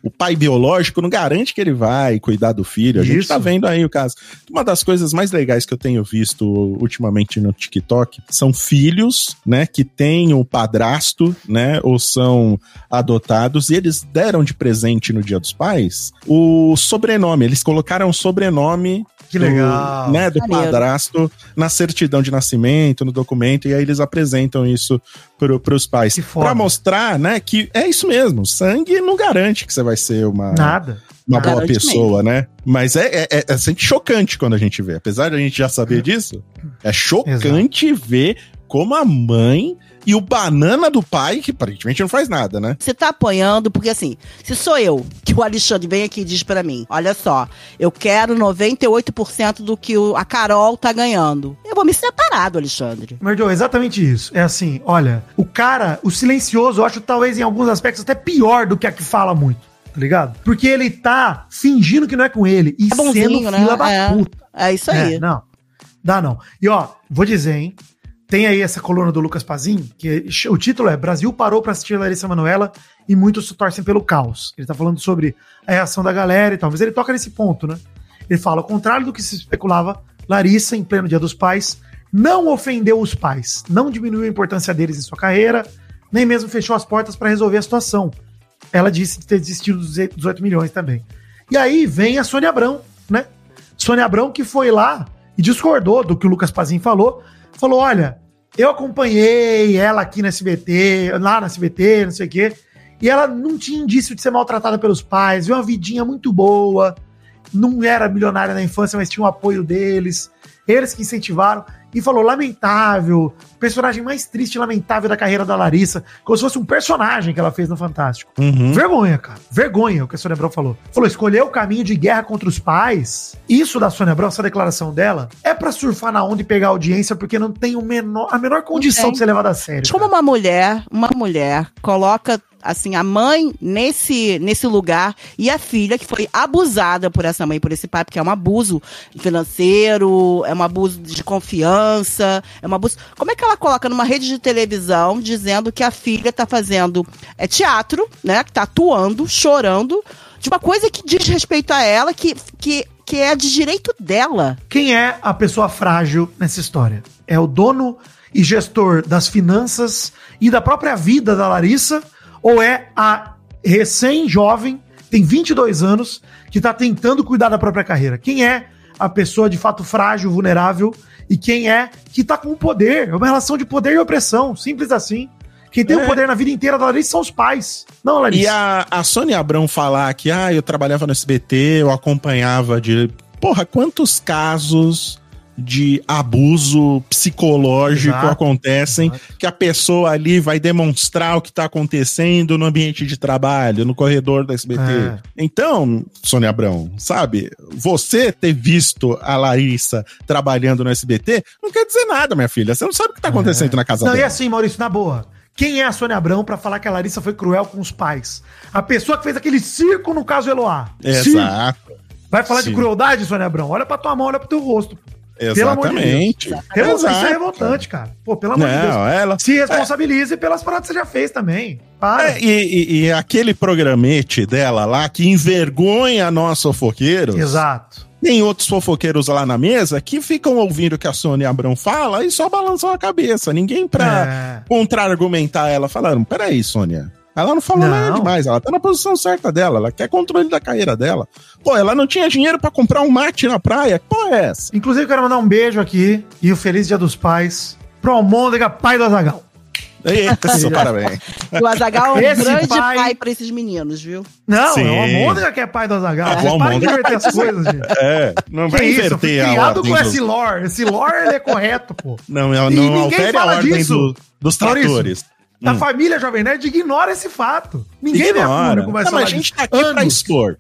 O pai biológico não garante que ele vai cuidar do filho. A gente tá vendo aí o caso. Uma das coisas mais legais que eu tenho visto ultimamente no TikTok são filhos, né? Que têm o padrasto, né? Ou são adotados e eles deram de presente no Dia dos Pais o sobrenome. Eles colocaram o sobrenome do padrasto na certidão de nascimento, no documento, e aí eles apresentam isso para os pais. Pra mostrar, né, que é isso mesmo, sangue não garante que você vai ser uma boa pessoa, né? Mas é chocante quando a gente vê. Apesar de a gente já saber disso, é chocante ver como a mãe e o banana do pai, que aparentemente não faz nada, né? Você tá apoiando, porque assim, se sou eu, que o Alexandre vem aqui e diz pra mim, olha só, eu quero 98% do que a Carol tá ganhando. Eu vou me separar do Alexandre. Merdeu, exatamente isso. É assim, olha, o cara, o silencioso, eu acho talvez em alguns aspectos até pior do que a que fala muito, tá ligado? Porque ele tá fingindo que não é com ele e bonzinho, sendo fila da puta. É isso aí. É, não, dá não. E ó, vou dizer, hein, tem aí essa coluna do Lucas Pazin, que o título é Brasil parou pra assistir Larissa Manoela e muitos se torcem pelo caos. Ele tá falando sobre a reação da galera e tal, mas ele toca nesse ponto, né? Ele fala, ao contrário do que se especulava, Larissa, em pleno Dia dos Pais, não ofendeu os pais, não diminuiu a importância deles em sua carreira, nem mesmo fechou as portas pra resolver a situação. Ela disse ter desistido dos 18 milhões também. E aí vem a Sônia Abrão, né? Sônia Abrão que foi lá e discordou do que o Lucas Pazin falou, olha, eu acompanhei ela aqui na SBT, lá na SBT, não sei o quê, e ela não tinha indício de ser maltratada pelos pais, viu uma vidinha muito boa, não era milionária na infância, mas tinha o apoio deles, eles que incentivaram, e falou, lamentável, personagem mais triste e lamentável da carreira da Larissa, como se fosse um personagem que ela fez no Fantástico. Uhum. Vergonha, cara, vergonha, o que a Sônia Abrão falou. Falou, escolher o caminho de guerra contra os pais, isso da Sônia Abrão, essa declaração dela, é pra surfar na onda e pegar audiência, porque não tem a menor condição de ser levada a sério. Como uma mulher coloca, assim, a mãe nesse lugar e a filha que foi abusada por essa mãe, por esse pai, porque é um abuso financeiro, é um abuso de confiança, é um abuso... Como é que ela coloca numa rede de televisão dizendo que a filha tá fazendo teatro, né, que tá atuando, chorando, de uma coisa que diz respeito a ela, que é de direito dela? Quem é a pessoa frágil nessa história? É o dono e gestor das finanças e da própria vida da Larissa, ou é a recém-jovem, tem 22 anos, que está tentando cuidar da própria carreira? Quem é a pessoa de fato frágil, vulnerável, e quem é que está com o poder? É uma relação de poder e opressão, simples assim. Quem tem o poder na vida inteira da Larissa são os pais. Não, Larissa. E a Sônia Abrão falar que, eu trabalhava no SBT, eu acompanhava de... Porra, quantos casos de abuso psicológico acontecem, que a pessoa ali vai demonstrar o que tá acontecendo no ambiente de trabalho, no corredor da SBT. É. Então, Sônia Abrão, sabe, você ter visto a Larissa trabalhando no SBT não quer dizer nada, minha filha. Você não sabe o que tá acontecendo na casa dela. Não, e assim, Maurício, na boa, quem é a Sônia Abrão pra falar que a Larissa foi cruel com os pais? A pessoa que fez aquele circo no caso Eloá. Exato. Vai falar de crueldade, Sônia Abrão? Olha pra tua mão, olha pro teu rosto. Exatamente. Pelo amor de Deus. Isso é revoltante, cara. Pô, pelo amor de Deus. Ela... Se responsabilize pelas paradas que você já fez também. Para. E aquele programete dela lá que envergonha nós fofoqueiros. Exato. Tem outros fofoqueiros lá na mesa que ficam ouvindo o que a Sônia Abrão fala e só balançam a cabeça. Ninguém pra contra-argumentar ela. Falaram, peraí, Sônia. Ela não falou nada demais, ela tá na posição certa dela, ela quer controle da carreira dela. Pô, ela não tinha dinheiro pra comprar um mate na praia, que porra é essa? Inclusive, eu quero mandar um beijo aqui e o Feliz Dia dos Pais pro Almôndega, pai do Azaghal. Eita, seu parabéns. O Azaghal é um grande pai pra esses meninos, viu? Não, é o Almôndega que é pai do Azaghal. Vocês param de inverter as coisas, gente. Não vai inverter a ordem. Criado com esse lore, esse lore ele é correto, pô. Não altera a ordem dos tratores. Da família Jovem Nerd ignora esse fato. Ninguém me afunda com mais. Mas a gente tá aqui pra expor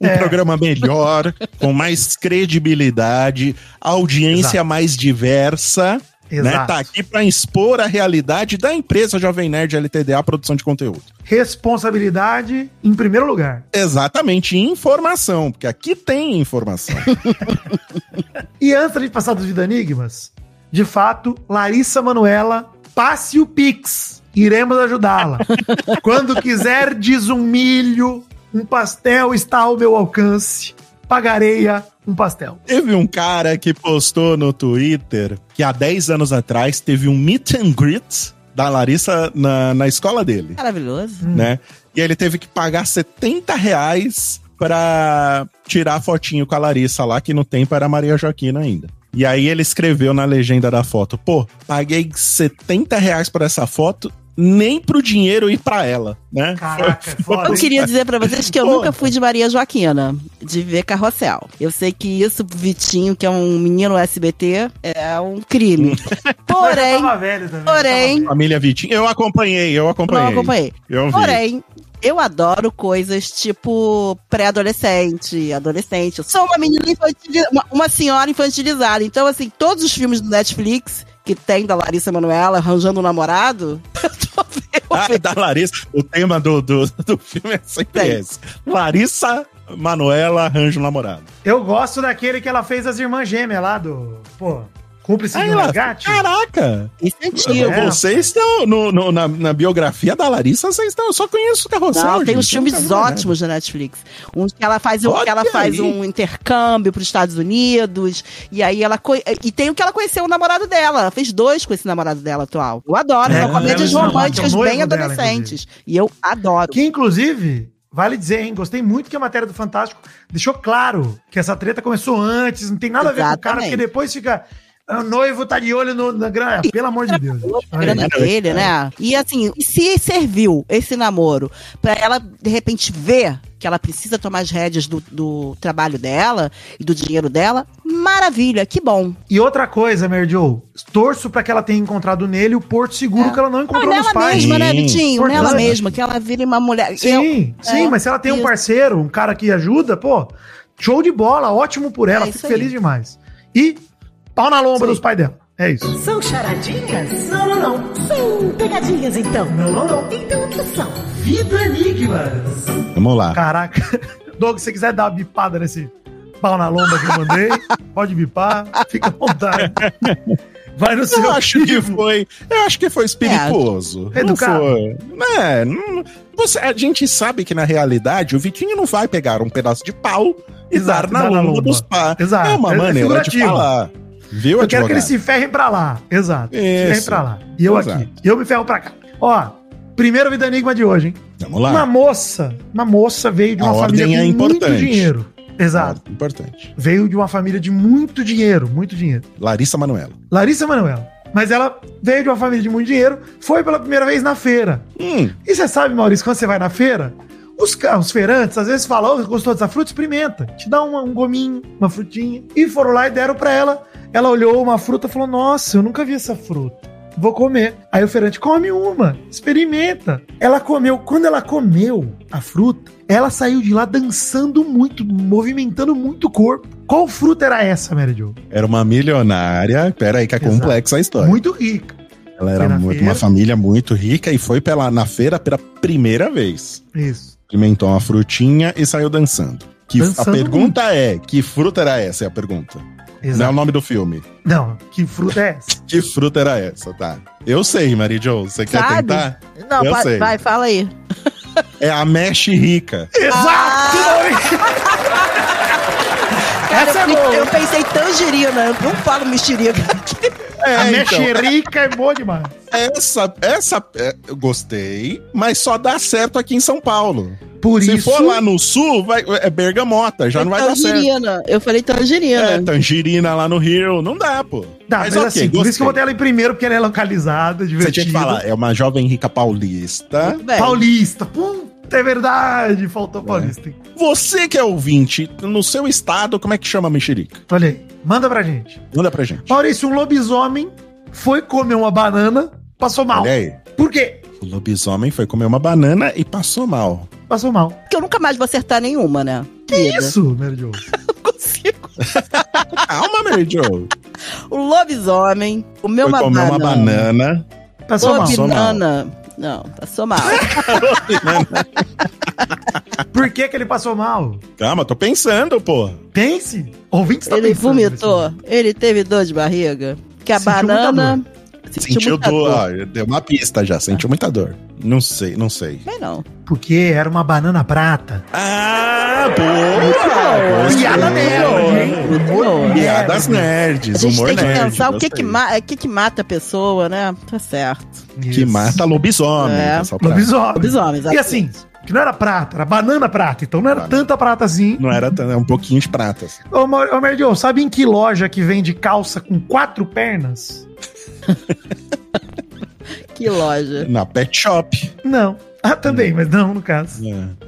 um programa melhor, com mais credibilidade, audiência mais diversa, Exato. Né? Tá aqui para expor a realidade da empresa Jovem Nerd Ltda, a produção de conteúdo. Responsabilidade em primeiro lugar. Exatamente, informação, porque aqui tem informação. E antes de passar dos Vidanigmas, de fato, Larissa Manoela, passe o Pix. Iremos ajudá-la. Quando quiser, diz um milho, um pastel está ao meu alcance. Pagarei-a um pastel. Teve um cara que postou no Twitter que há 10 anos atrás teve um meet and greet da Larissa na escola dele. Maravilhoso. Né? E ele teve que pagar R$70 pra tirar a fotinho com a Larissa lá, que no tempo era Maria Joaquina ainda. E aí ele escreveu na legenda da foto, pô, paguei R$70 por essa foto, nem pro dinheiro ir pra ela, né? Caraca, foda. Eu queria dizer pra vocês que eu nunca fui de Maria Joaquina, de ver Carrossel. Eu sei que isso, Vitinho, que é um menino SBT, é um crime. Porém, eu tava velho também, família Vitinho, eu acompanhei. Eu porém, eu adoro coisas tipo pré-adolescente, adolescente. Eu sou uma menina infantilizada, uma senhora infantilizada. Então, assim, todos os filmes do Netflix que tem da Larissa Manoela arranjando um namorado, eu tô vendo. Ah, da Larissa, o tema do filme é sempre esse. Larissa Manoela arranja um namorado. Eu gosto daquele que ela fez as irmãs gêmeas lá do... Pô, Cúmplice do Resgate. Caraca! Incentivo. Vocês estão na biografia da Larissa, vocês estão... Eu só conheço o Carrossel. Não, tem uns filmes ótimos da Netflix. Um que ela faz um intercâmbio para os Estados Unidos, e aí ela... E tem o que ela conheceu o namorado dela. Ela fez 2 com esse namorado dela atual. Eu adoro. São comédias românticas bem adolescentes. E eu adoro. Que, inclusive... Vale dizer, hein? Gostei muito que a matéria do Fantástico deixou claro que essa treta começou antes, não tem nada a ver com o cara, porque depois fica... O noivo tá de olho na grana, pelo amor de Deus. Grana dele, né? E assim, se serviu esse namoro pra ela, de repente, ver que ela precisa tomar as rédeas do trabalho dela e do dinheiro dela, maravilha, que bom. E outra coisa, Mary Jo, torço pra que ela tenha encontrado nele o porto seguro que ela não encontrou nos pais. Mesma, né, Vitinho? Nela mesma, que ela vire uma mulher... Sim, mas se ela tem um parceiro, um cara que ajuda, pô, show de bola, ótimo por ela, fico feliz demais. E... pau na lomba dos pais dela. É isso. São charadinhas? Não, não, não. São pegadinhas, então. Não, não, não. Então o que são? Vidanigmas. Vamos lá. Caraca. Doug, se você quiser dar uma bipada nesse pau na lomba que eu mandei, pode bipar. Fica à vontade. Vai no seu Eu acho que foi espirituoso. Educado. A gente sabe que, na realidade, o Vitinho não vai pegar um pedaço de pau e dar na lomba dos pais. Exato. É uma maneira de falar. Viu, eu advogado? Quero que eles se ferrem pra lá. Exato. Isso. Se ferrem pra lá. E eu aqui. Eu me ferro pra cá. Ó, primeiro Vidanigma de hoje, hein? Vamos lá. Uma moça veio de uma família com muito dinheiro. Exato. Importante. Veio de uma família de muito dinheiro, muito dinheiro. Larissa Manoela. Mas ela veio de uma família de muito dinheiro, foi pela primeira vez na feira. E você sabe, Maurício, quando você vai na feira, os feirantes às vezes falam, gostou dessa fruta? Experimenta. Te dá um gominho, uma frutinha. E foram lá e deram pra ela. Ela olhou uma fruta e falou, nossa, eu nunca vi essa fruta. Vou comer. Aí o feirante, come uma, experimenta. Ela comeu. Quando ela comeu a fruta, ela saiu de lá dançando muito, movimentando muito o corpo. Qual fruta era essa, Mary Jo? Era uma milionária. Pera aí que é complexa a história. Muito rica. Ela era uma família muito rica e foi na feira pela primeira vez. Isso. Experimentou uma frutinha e saiu dançando. A pergunta é, que fruta era essa? É a pergunta. Exato. Não é o nome do filme. Não, que fruta é essa? Que fruta era essa, tá. Eu sei, Mary Jo, você quer tentar? Não, vai, fala aí. É a mexerica. Exato! Cara, essa eu pensei tangerina, eu não falo mexerica. A mexerica é boa demais. Essa eu gostei, mas só dá certo aqui em São Paulo. Se for lá no sul, é bergamota, já não vai dar certo. Tangerina, eu falei tangerina. É, tangerina lá no Rio, não dá, pô. Dá, mas assim, gostei. Por isso que eu botei ela em primeiro, porque ela é localizada, divertida. Você tinha que falar, é uma jovem rica paulista. Paulista, puta, é verdade, faltou paulista. Hein? Você que é ouvinte, no seu estado, como é que chama a mexerica? Olha aí, manda pra gente. Maurício, um lobisomem foi comer uma banana, passou mal. Olha aí. Por quê? O lobisomem foi comer uma banana e passou mal. Que eu nunca mais vou acertar nenhuma, né? Que isso, Mary Jo? Não consigo. Calma, Mary Jo. O lobisomem comeu uma banana. Comeu uma banana. Passou mal. Não, passou mal. Por que ele passou mal? Calma, tô pensando, pô. Pense. Ouvinte tá pensando. Ele vomitou. Ele teve dor de barriga. Que a banana... Sentiu dor. Ó, deu uma pista já. Sentiu muita dor. Não sei. Bem não. Porque era uma banana prata. Ah, boa! Piada nerd. Piadas nerds. A gente tem que pensar o que mata a pessoa, né? Tá certo. Isso. Que mata lobisomem. É. Lobisomem, exatamente. E assim... Que não era prata, era banana prata. Então não era tanta prata assim. Não era tanta, era um pouquinho de prata. Ô Merdion, sabe em que loja que vende calça com 4 pernas? Que loja? Na Pet Shop. Não. Ah, também, mas não, no caso.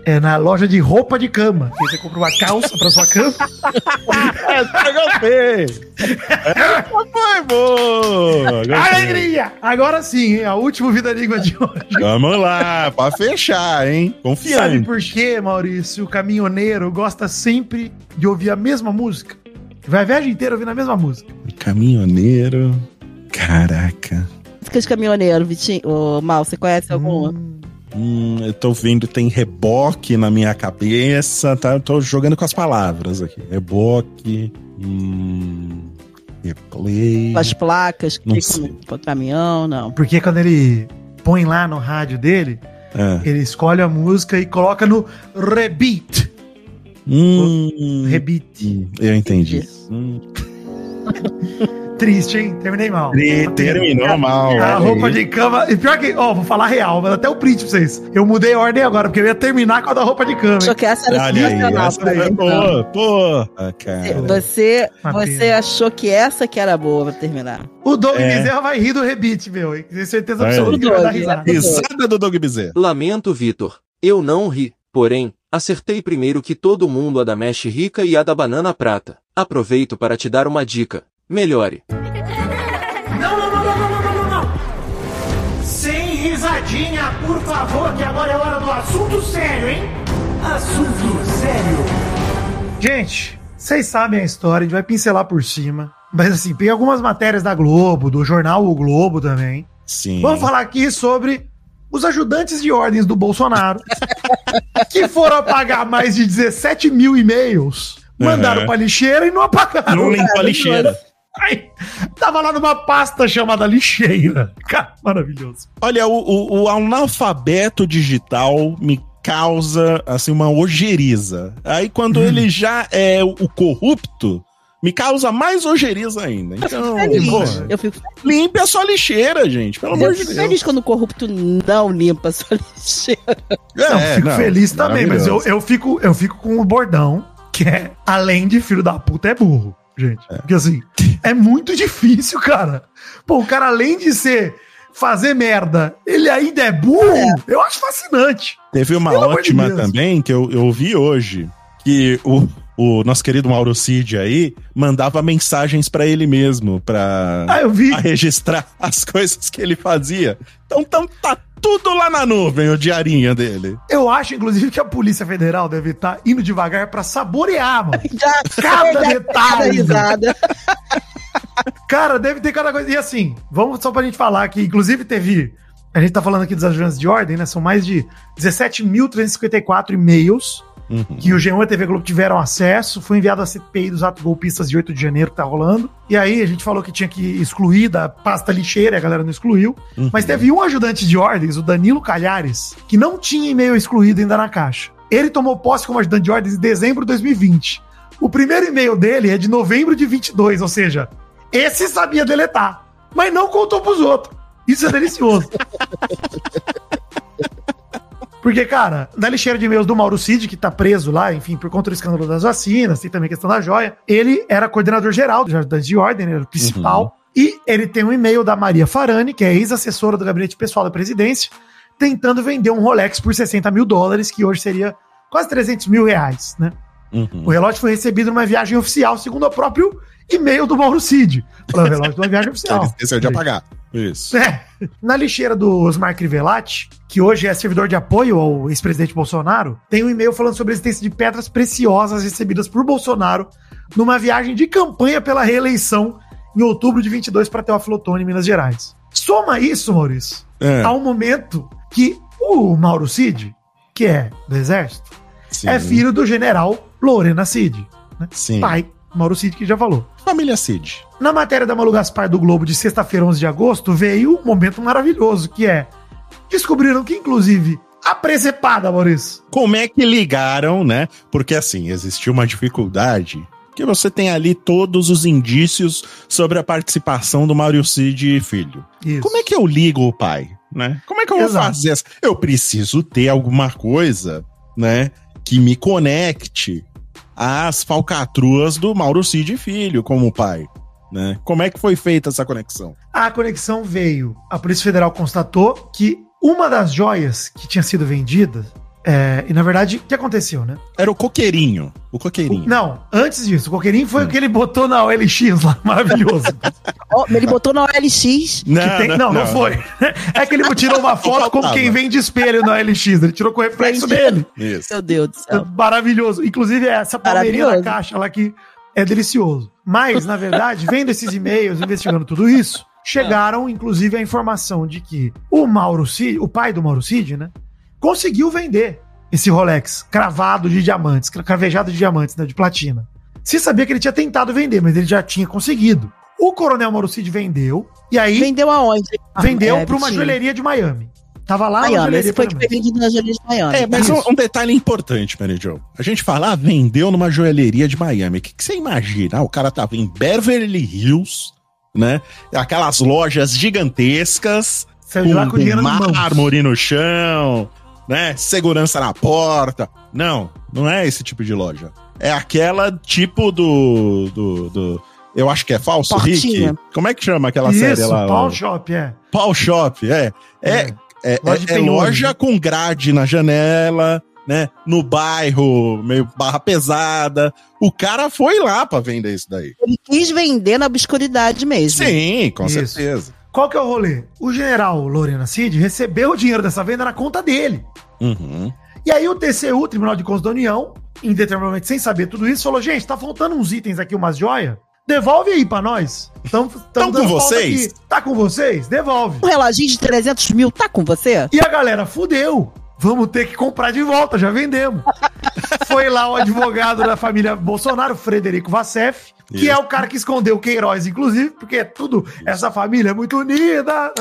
É na loja de roupa de cama. Você compra uma calça pra sua cama. Foi boa! Alegria! Agora sim, hein? A última Vida Língua de hoje. Vamos lá, pra fechar, hein? Confiante. Sabe por quê, Maurício? O caminhoneiro gosta sempre de ouvir a mesma música. Vai a viagem inteira ouvindo a mesma música. Caminhoneiro... Caraca. Música de caminhoneiro, Vitinho. Ô, Mal, você conhece alguma? Eu tô vendo, tem reboque na minha cabeça, tá? Eu tô jogando com as palavras aqui. Reboque, replay... As placas que ficam pro caminhão, não. Porque quando ele põe lá no rádio dele, ele escolhe a música e coloca no rebeat. Rebeat. Eu entendi. Triste, hein? Terminei mal. Terminou mal. A roupa de cama... E pior que... Ó, vou falar real, mas até o print pra vocês. Eu mudei a ordem agora, porque eu ia terminar com a da roupa de cama. Acho que essa era a boa. Pô, cara. Você achou que essa que era boa pra terminar. O Doug Bezerra vai rir do rebite, meu. Tenho certeza absoluta que vai dar risada. Risada do Doug Bezerra. Lamento, Vitor. Eu não ri, porém... Acertei primeiro que todo mundo a da mexe rica e a da banana prata. Aproveito para te dar uma dica. Melhore. Não. Sem risadinha, por favor, que agora é hora do assunto sério, hein? Assunto sério. Gente, vocês sabem a história, a gente vai pincelar por cima. Mas assim, tem algumas matérias da Globo, do jornal O Globo também. Sim. Vamos falar aqui sobre... os ajudantes de ordens do Bolsonaro, que foram apagar mais de 17 mil e-mails, mandaram pra lixeira e não apagaram. Não limpa a lixeira. Ai, tava lá numa pasta chamada lixeira. Cara, maravilhoso. Olha, o analfabeto digital me causa, assim, uma ojeriza. Aí quando ele já é o corrupto, me causa mais ojeriza ainda. Então, limpe a sua lixeira, gente. Pelo amor de Deus. Eu fico feliz quando o corrupto não limpa a sua lixeira. Eu fico feliz também, mas eu fico com o bordão, que é, além de filho da puta, é burro, gente. É. Porque assim, é muito difícil, cara. Pô, o cara, além de fazer merda, ele ainda é burro? É. Eu acho fascinante. Teve uma ótima também, que eu ouvi hoje, que o nosso querido Mauro Cid aí mandava mensagens pra ele mesmo, pra registrar as coisas que ele fazia. Então tá tudo lá na nuvem, o diarinho dele. Eu acho, inclusive, que a Polícia Federal deve estar indo devagar pra saborear, mano. Cada detalhe. Cara, deve ter cada coisa. E assim, vamos só pra gente falar que, inclusive, teve... A gente tá falando aqui dos ajudantes de ordem, né? São mais de 17.354 e-mails. Que o G1 e a TV Globo tiveram acesso, foi enviado à CPI dos atos golpistas de 8 de janeiro, que tá rolando, e aí a gente falou que tinha que excluir da pasta lixeira, a galera não excluiu, mas teve um ajudante de ordens, o Danilo Calhares, que não tinha e-mail excluído ainda na caixa. Ele tomou posse como ajudante de ordens em dezembro de 2020. O primeiro e-mail dele é de novembro de 22, ou seja, esse sabia deletar, mas não contou pros outros. Isso é delicioso. Porque, cara, na lixeira de e-mails do Mauro Cid, que tá preso lá, enfim, por conta do escândalo das vacinas, tem também a questão da joia, ele era coordenador geral dos ajudantes de ordem, ele era o principal, e ele tem um e-mail da Maria Farani, que é ex-assessora do gabinete pessoal da presidência, tentando vender um Rolex por $60 mil, que hoje seria quase $300 mil, né? O relógio foi recebido numa viagem oficial, segundo o próprio e-mail do Mauro Cid. O relógio de uma viagem oficial. Ele esqueceu de apagar. Isso. Na lixeira do Osmar Crivellati, que hoje é servidor de apoio ao ex-presidente Bolsonaro, tem um e-mail falando sobre a existência de pedras preciosas recebidas por Bolsonaro numa viagem de campanha pela reeleição em outubro de 22 para Teoflotone, em Minas Gerais. Soma isso, Maurício, ao momento que o Mauro Cid, que é do Exército, sim, é filho do general Lorena Cid, né? Sim. Pai, Mauro Cid, que já falou. Família Cid. Na matéria da Malu Gaspar do Globo de sexta-feira, 11 de agosto, veio um momento maravilhoso, que é... Descobriram que, inclusive... A precepada, Maurício. Como é que ligaram, né? Porque assim, existiu uma dificuldade que você tem ali todos os indícios sobre a participação do Mauro Cid Filho. Isso. Como é que eu ligo o pai, né? Como é que eu vou fazer essa? Eu preciso ter alguma coisa, né, que me conecte às falcatruas do Mauro Cid Filho como pai, né? Como é que foi feita essa conexão? A conexão veio. A Polícia Federal constatou que uma das joias que tinha sido vendida, e na verdade, o que aconteceu, né? Era o coqueirinho. Não, antes disso, o coqueirinho foi o que ele botou na OLX lá, maravilhoso. Ele botou na OLX? Não foi. É que ele tirou uma foto como quem vende espelho na OLX, ele tirou com o reflexo dele. Isso. Meu Deus do céu. Maravilhoso. Inclusive, essa palmeirinha na caixa lá que é delicioso. Mas, na verdade, vendo esses e-mails, investigando tudo isso, chegaram, inclusive, a informação de que o Mauro Cid, o pai do Mauro Cid, né, conseguiu vender esse Rolex cravado de diamantes, cravejado de diamantes, né, de platina. Se sabia que ele tinha tentado vender, mas ele já tinha conseguido. O coronel Mauro Cid vendeu, e aí... Vendeu aonde? Vendeu para uma joalheria de Miami. Tava lá na joalheria de Miami. É, mas um detalhe importante, Mary Jo. A gente fala, vendeu numa joalheria de Miami. O que você imagina? O cara tava em Beverly Hills... Né? Aquelas lojas gigantescas, com mármore no chão, né? Segurança na porta. Não é esse tipo de loja. É aquela tipo do eu acho que é Falso Rick. Como é que chama aquela série lá? Pawn Shop, Pawn Shop, é loja com grade na janela, né? No bairro, meio barra pesada. O cara foi lá pra vender isso daí. Ele quis vender na obscuridade mesmo. Sim, com certeza. Qual que é o rolê? O general Lorena Cid recebeu o dinheiro dessa venda na conta dele. Uhum. E aí o TCU, Tribunal de Contas da União, indeterminadamente, sem saber tudo isso, falou, gente, tá faltando uns itens aqui, umas joias. Devolve aí pra nós. Estão com vocês? Tá com vocês? Devolve. Um reloginho de 300 mil tá com você? E a galera fudeu. Vamos ter que comprar de volta, já vendemos. Foi lá o advogado da família Bolsonaro, Frederico Vassef, que é o cara que escondeu o Queiroz, inclusive, porque é tudo, essa família é muito unida.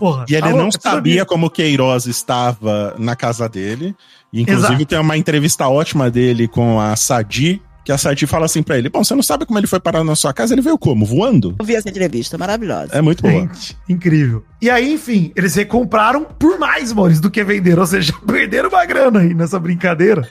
Porra, e ele não sabia como o Queiroz estava na casa dele. Inclusive, tem uma entrevista ótima dele com a Sadi, que a Sadi fala assim pra ele, bom, você não sabe como ele foi parar na sua casa, ele veio como? Voando? Eu vi essa entrevista, maravilhosa. É muito boa. Gente, incrível. E aí, enfim, eles recompraram por mais, Maurício, do que venderam, ou seja, perderam uma grana aí nessa brincadeira,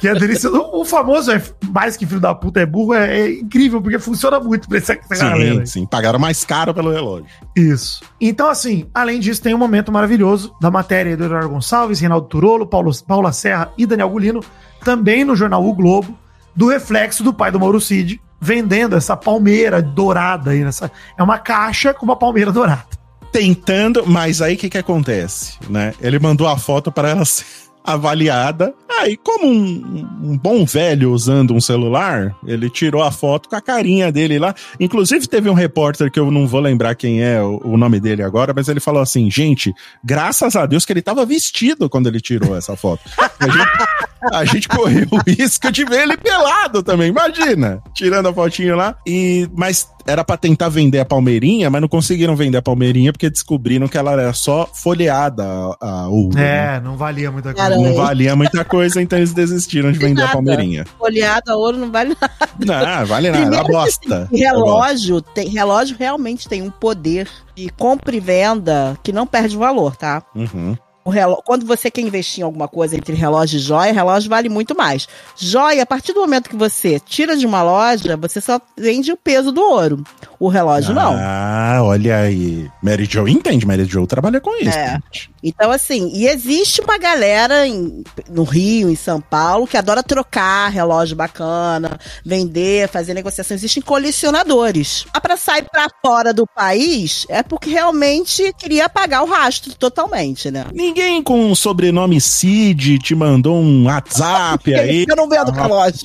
que é delicioso. O famoso, mais que filho da puta é burro, é incrível, porque funciona muito pra essa galera. Sim, pagaram mais caro pelo relógio. Isso. Então, assim, além disso, tem um momento maravilhoso da matéria do Eduardo Gonçalves, Reinaldo Turolo, Paula Serra e Daniel Golino, também no jornal O Globo, do reflexo do pai do Mauro Cid vendendo essa palmeira dourada aí. É uma caixa com uma palmeira dourada. Tentando, mas aí o que acontece, né? Ele mandou a foto para ela ser avaliada. Aí, como um bom velho usando um celular, ele tirou a foto com a carinha dele lá. Inclusive, teve um repórter que eu não vou lembrar quem é o nome dele agora, mas ele falou assim, gente, graças a Deus que ele estava vestido quando ele tirou essa foto. A gente correu o risco de ver ele pelado também, imagina, tirando a fotinho lá, mas era pra tentar vender a palmeirinha, mas não conseguiram vender a palmeirinha, porque descobriram que ela era só folheada a ouro. É, né? Não valia muita coisa. Caramba. Não valia muita coisa, então eles desistiram de vender a palmeirinha. Folheada a ouro não vale nada. Não, vale nada, bosta. Relógio realmente tem um poder de compra e venda que não perde valor, tá? Uhum. Quando você quer investir em alguma coisa entre relógio e joia, relógio vale muito mais. Joia, a partir do momento que você tira de uma loja, você só vende o peso do ouro. O relógio não. Ah, olha aí. Mary Jo entende, Mary Jo trabalha com isso. É. Então, assim, e existe uma galera no Rio, em São Paulo, que adora trocar relógio bacana, vender, fazer negociação. Existem colecionadores. Pra sair pra fora do país, é porque realmente queria apagar o rastro totalmente, né? Ninguém com o sobrenome Cid te mandou um WhatsApp aí. Eu não vendo relógio.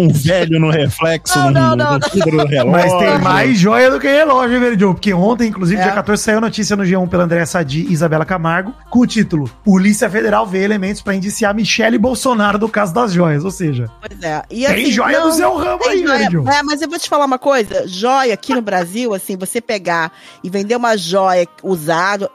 um velho no reflexo, no relógio. Mas tem mais joia do que relógio, velho, John? Porque ontem, inclusive, dia 14, saiu notícia no G1 pela Andréa Sadi e Isabela Camargo, com o título: Polícia Federal vê elementos pra indiciar Michele Bolsonaro do caso das joias, ou seja... Pois é. E assim, tem joia do seu ramo aí, velho, John. É, mas eu vou te falar uma coisa, joia aqui no Brasil, assim, você pegar e vender uma joia usada,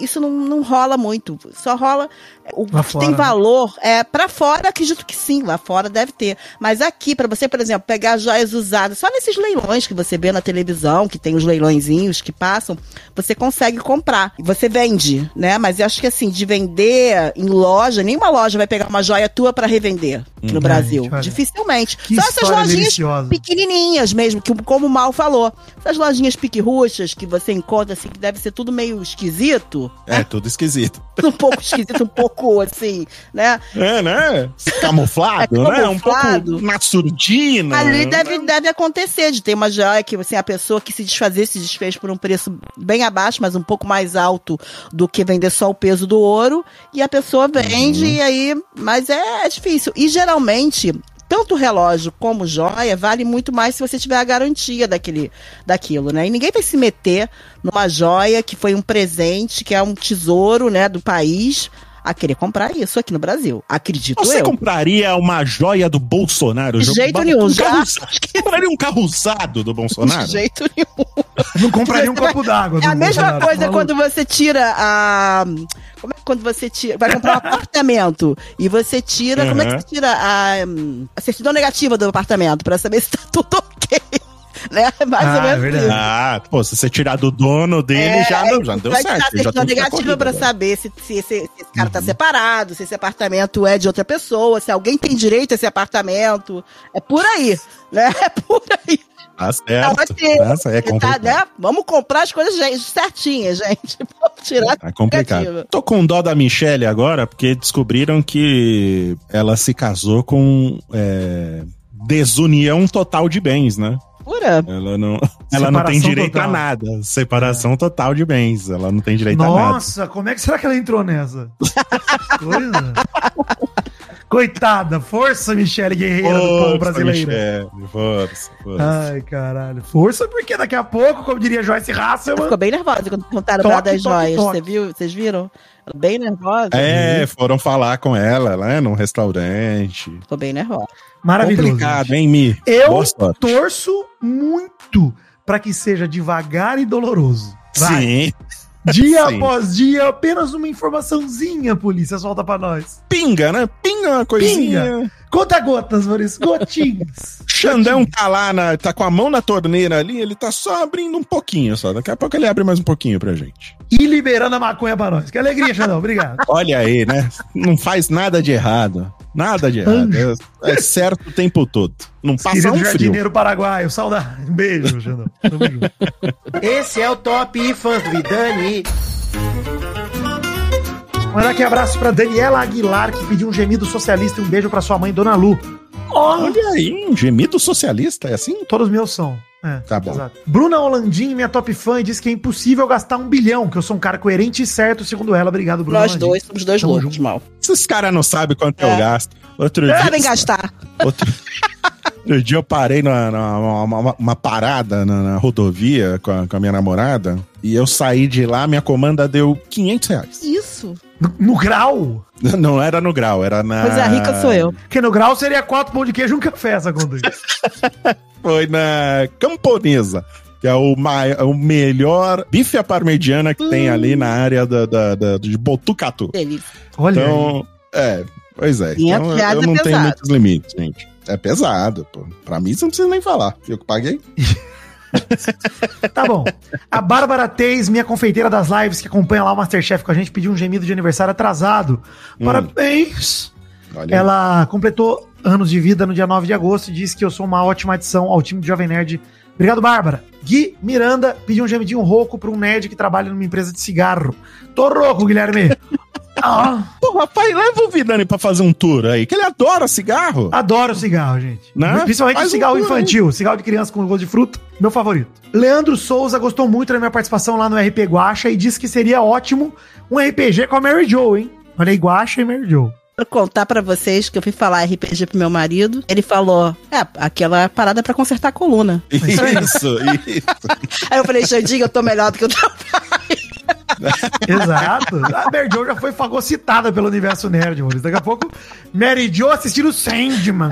isso não rola muito, só rola... O lá que fora, tem valor, né? Pra fora, acredito que sim, lá fora deve ter. Mas aqui, pra você, por exemplo, pegar joias usadas, só nesses leilões que você vê na televisão, que tem os leilõezinhos que passam, você consegue comprar. Você vende, né? Mas eu acho que assim, de vender em loja, nenhuma loja vai pegar uma joia tua pra revender no Brasil. Gente, dificilmente. Só essas lojinhas pequenininhas mesmo, que, como o Mal falou, essas lojinhas pique-ruxas que você encontra, assim, que deve ser tudo meio esquisito. É, tudo esquisito. Um pouco esquisito, um pouco assim, né? É, né? Camuflado, né? Um pouco na surdina. Ali deve acontecer de ter uma joia que, assim, a pessoa que se desfez por um preço bem abaixo, mas um pouco mais alto do que vender só o peso do ouro, e a pessoa vende, e aí... Mas é difícil. E, geralmente... Tanto relógio como joia vale muito mais se você tiver a garantia daquilo, né? E ninguém vai se meter numa joia que foi um presente, que é um tesouro, né, do país, a querer comprar isso aqui no Brasil. Acredito eu. Você compraria uma joia do Bolsonaro? De jeito nenhum. Compraria um carro usado do Bolsonaro? De jeito nenhum. Não compraria um copo d'água. É a mesma coisa quando você tira a... Como é que quando você tira... Vai comprar um apartamento e você tira... Como é que você tira a certidão negativa do apartamento pra saber se tá tudo ok? Né? Mais ou menos. Verdade. Pô, se você tirar do dono dele, já não deu certo. Vai tirar negativo pra saber se esse cara tá separado, se esse apartamento é de outra pessoa, se alguém tem direito a esse apartamento. É por aí, né? É por aí. Tá certo. Nossa, é complicado. Tá, né? Vamos comprar as coisas certinhas, gente. Vamos tirar. É complicado. Tô com dó da Michele agora, porque descobriram que ela se casou com desunião total de bens, né? Pura. Ela não tem direito total a nada. Separação total de bens. Ela não tem direito a nada. Nossa, como é que será que ela entrou nessa? Coisa. Coitada, força, Michele Guerreira, força, do povo brasileiro. Michele, força. Ai, caralho. Força, porque daqui a pouco, como diria Joyce Hasselman... Ficou bem nervosa quando contaram o das joias. Toque. Você viu? Vocês viram? Bem nervosa. Foram falar com ela lá num restaurante. Ficou bem nervosa. Maravilhoso. Complicado, hein, Mi? Eu torço muito pra que seja devagar e doloroso. Vai. Sim. Dia após dia, apenas uma informaçãozinha, polícia, solta pra nós. Pinga, né? Pinga uma coisinha. Pinga. Conta gotas, Maurício. Gotinhas. Xandão tá lá, tá com a mão na torneira ali, ele tá só abrindo um pouquinho só. Daqui a pouco ele abre mais um pouquinho pra gente. E liberando a maconha pra nós. Que alegria, Xandão. Obrigado. Olha aí, né? Não faz nada de errado. Nada de errado. É certo o tempo todo. Não passa um jardineiro paraguaio, saudade. Um beijo, Xandão. Tamo junto. Esse é o Top Fãs do Vidani. Mandar aqui abraço pra Daniela Aguilar, que pediu um gemido socialista e um beijo pra sua mãe, Dona Lu. Olha aí, um gemido socialista, é assim? Todos meus são. Tá bom. Exato. Bruna Holandim, minha top fã, diz que é impossível gastar 1 bilhão, que eu sou um cara coerente e certo, segundo ela. Obrigado, Bruna. Nós dois somos dois loucos, Mal. Esses caras não sabem quanto eu gasto. Sabem gastar. Outro dia eu parei numa parada na rodovia com a minha namorada e eu saí de lá, minha comanda deu R$500. Isso. No grau? Não era no grau, era na... Pois é, rica sou eu. Porque no grau seria 4 pão de queijo e um café, essa conta. Foi na Camponesa, que é o melhor bife à parmegiana que tem ali na área de Botucatu. Delícia. Olha então, aí. Pois é. Então, eu não tenho muitos limites, gente. É pesado, pô. Pra mim, você não precisa nem falar. Eu que paguei... Tá bom. A Bárbara Teis, minha confeiteira das lives, que acompanha lá o Masterchef com a gente, pediu um gemido de aniversário atrasado. Parabéns! Olha. Ela completou anos de vida no dia 9 de agosto e disse que eu sou uma ótima adição ao time do Jovem Nerd. Obrigado, Bárbara. Gui Miranda pediu um gemidinho rouco pra um nerd que trabalha numa empresa de cigarro. Tô rouco, Guilherme! Pô, rapaz, leva o Vidani pra fazer um tour aí, que ele adora cigarro. Adoro cigarro, gente. Né? Principalmente cigarro infantil, cigarro de criança com gosto de fruta, meu favorito. Leandro Souza gostou muito da minha participação lá no RP Guacha e disse que seria ótimo um RPG com a Mary Jo, hein? Olha aí, Guacha e Mary Jo. pra contar pra vocês que eu fui falar RPG pro meu marido. Ele falou, aquela parada pra consertar a coluna. Isso. Aí eu falei, Xandinho, eu tô melhor do que o teu pai. Exato. A Mary Jo já foi fagocitada pelo universo nerd, mano. Daqui a pouco, Mary Jo assistindo Sandman.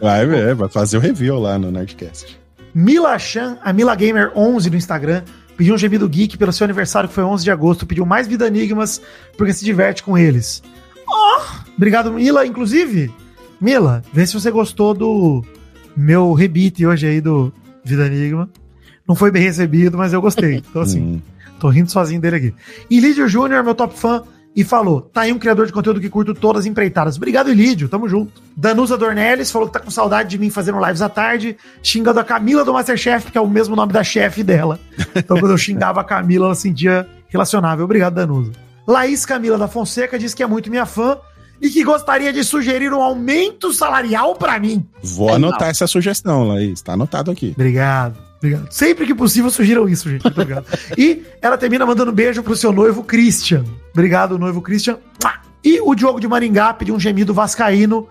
Vai fazer o review lá no Nerdcast. Mila Chan, a Mila Gamer 11 no Instagram, pediu um gemido geek pelo seu aniversário, que foi 11 de agosto. Pediu mais vida enigmas, porque se diverte com eles. Obrigado, Mila. Inclusive, Mila, vê se você gostou do meu rebite hoje aí do Vida Enigma. Não foi bem recebido, mas eu gostei. Então, assim, tô rindo sozinho dele aqui. E Lídio Júnior, meu top fã, e falou, tá aí um criador de conteúdo que curto todas empreitadas. Obrigado, Lídio, tamo junto. Danusa Dornelles falou que tá com saudade de mim fazendo lives à tarde, xingando a Camila do Masterchef, que é o mesmo nome da chefe dela. Então, quando eu xingava a Camila, ela sentia relacionável. Obrigado, Danusa. Laís Camila da Fonseca diz que é muito minha fã e que gostaria de sugerir um aumento salarial pra mim. Vou anotar essa sugestão, Laís. Tá anotado aqui. Obrigado. Sempre que possível, sugiram isso, gente. Muito obrigado. E ela termina mandando um beijo pro seu noivo, Christian. Obrigado, noivo Christian. E o Diogo de Maringá pediu um gemido vascaíno.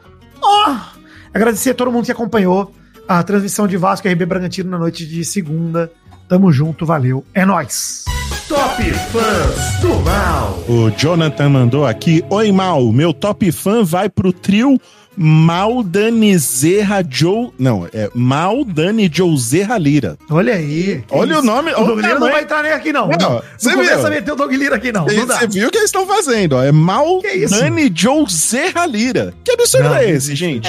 Agradecer a todo mundo que acompanhou a transmissão de Vasco RB Bragantino na noite de segunda. Tamo junto, valeu. É nóis! Top Fãs do Mal. O Jonathan mandou aqui. Oi, Mal, meu top fã vai pro trio Mal Dani Joe Zerra Lira. Olha aí. Olha isso. O nome. O Doug Lira não vai entrar nem aqui, não. Não começa a meter o Doug Lira aqui, não. Você viu o que eles estão fazendo? Ó. É Mal Dani Joe Zerra Lira. Que absurdo é esse, gente?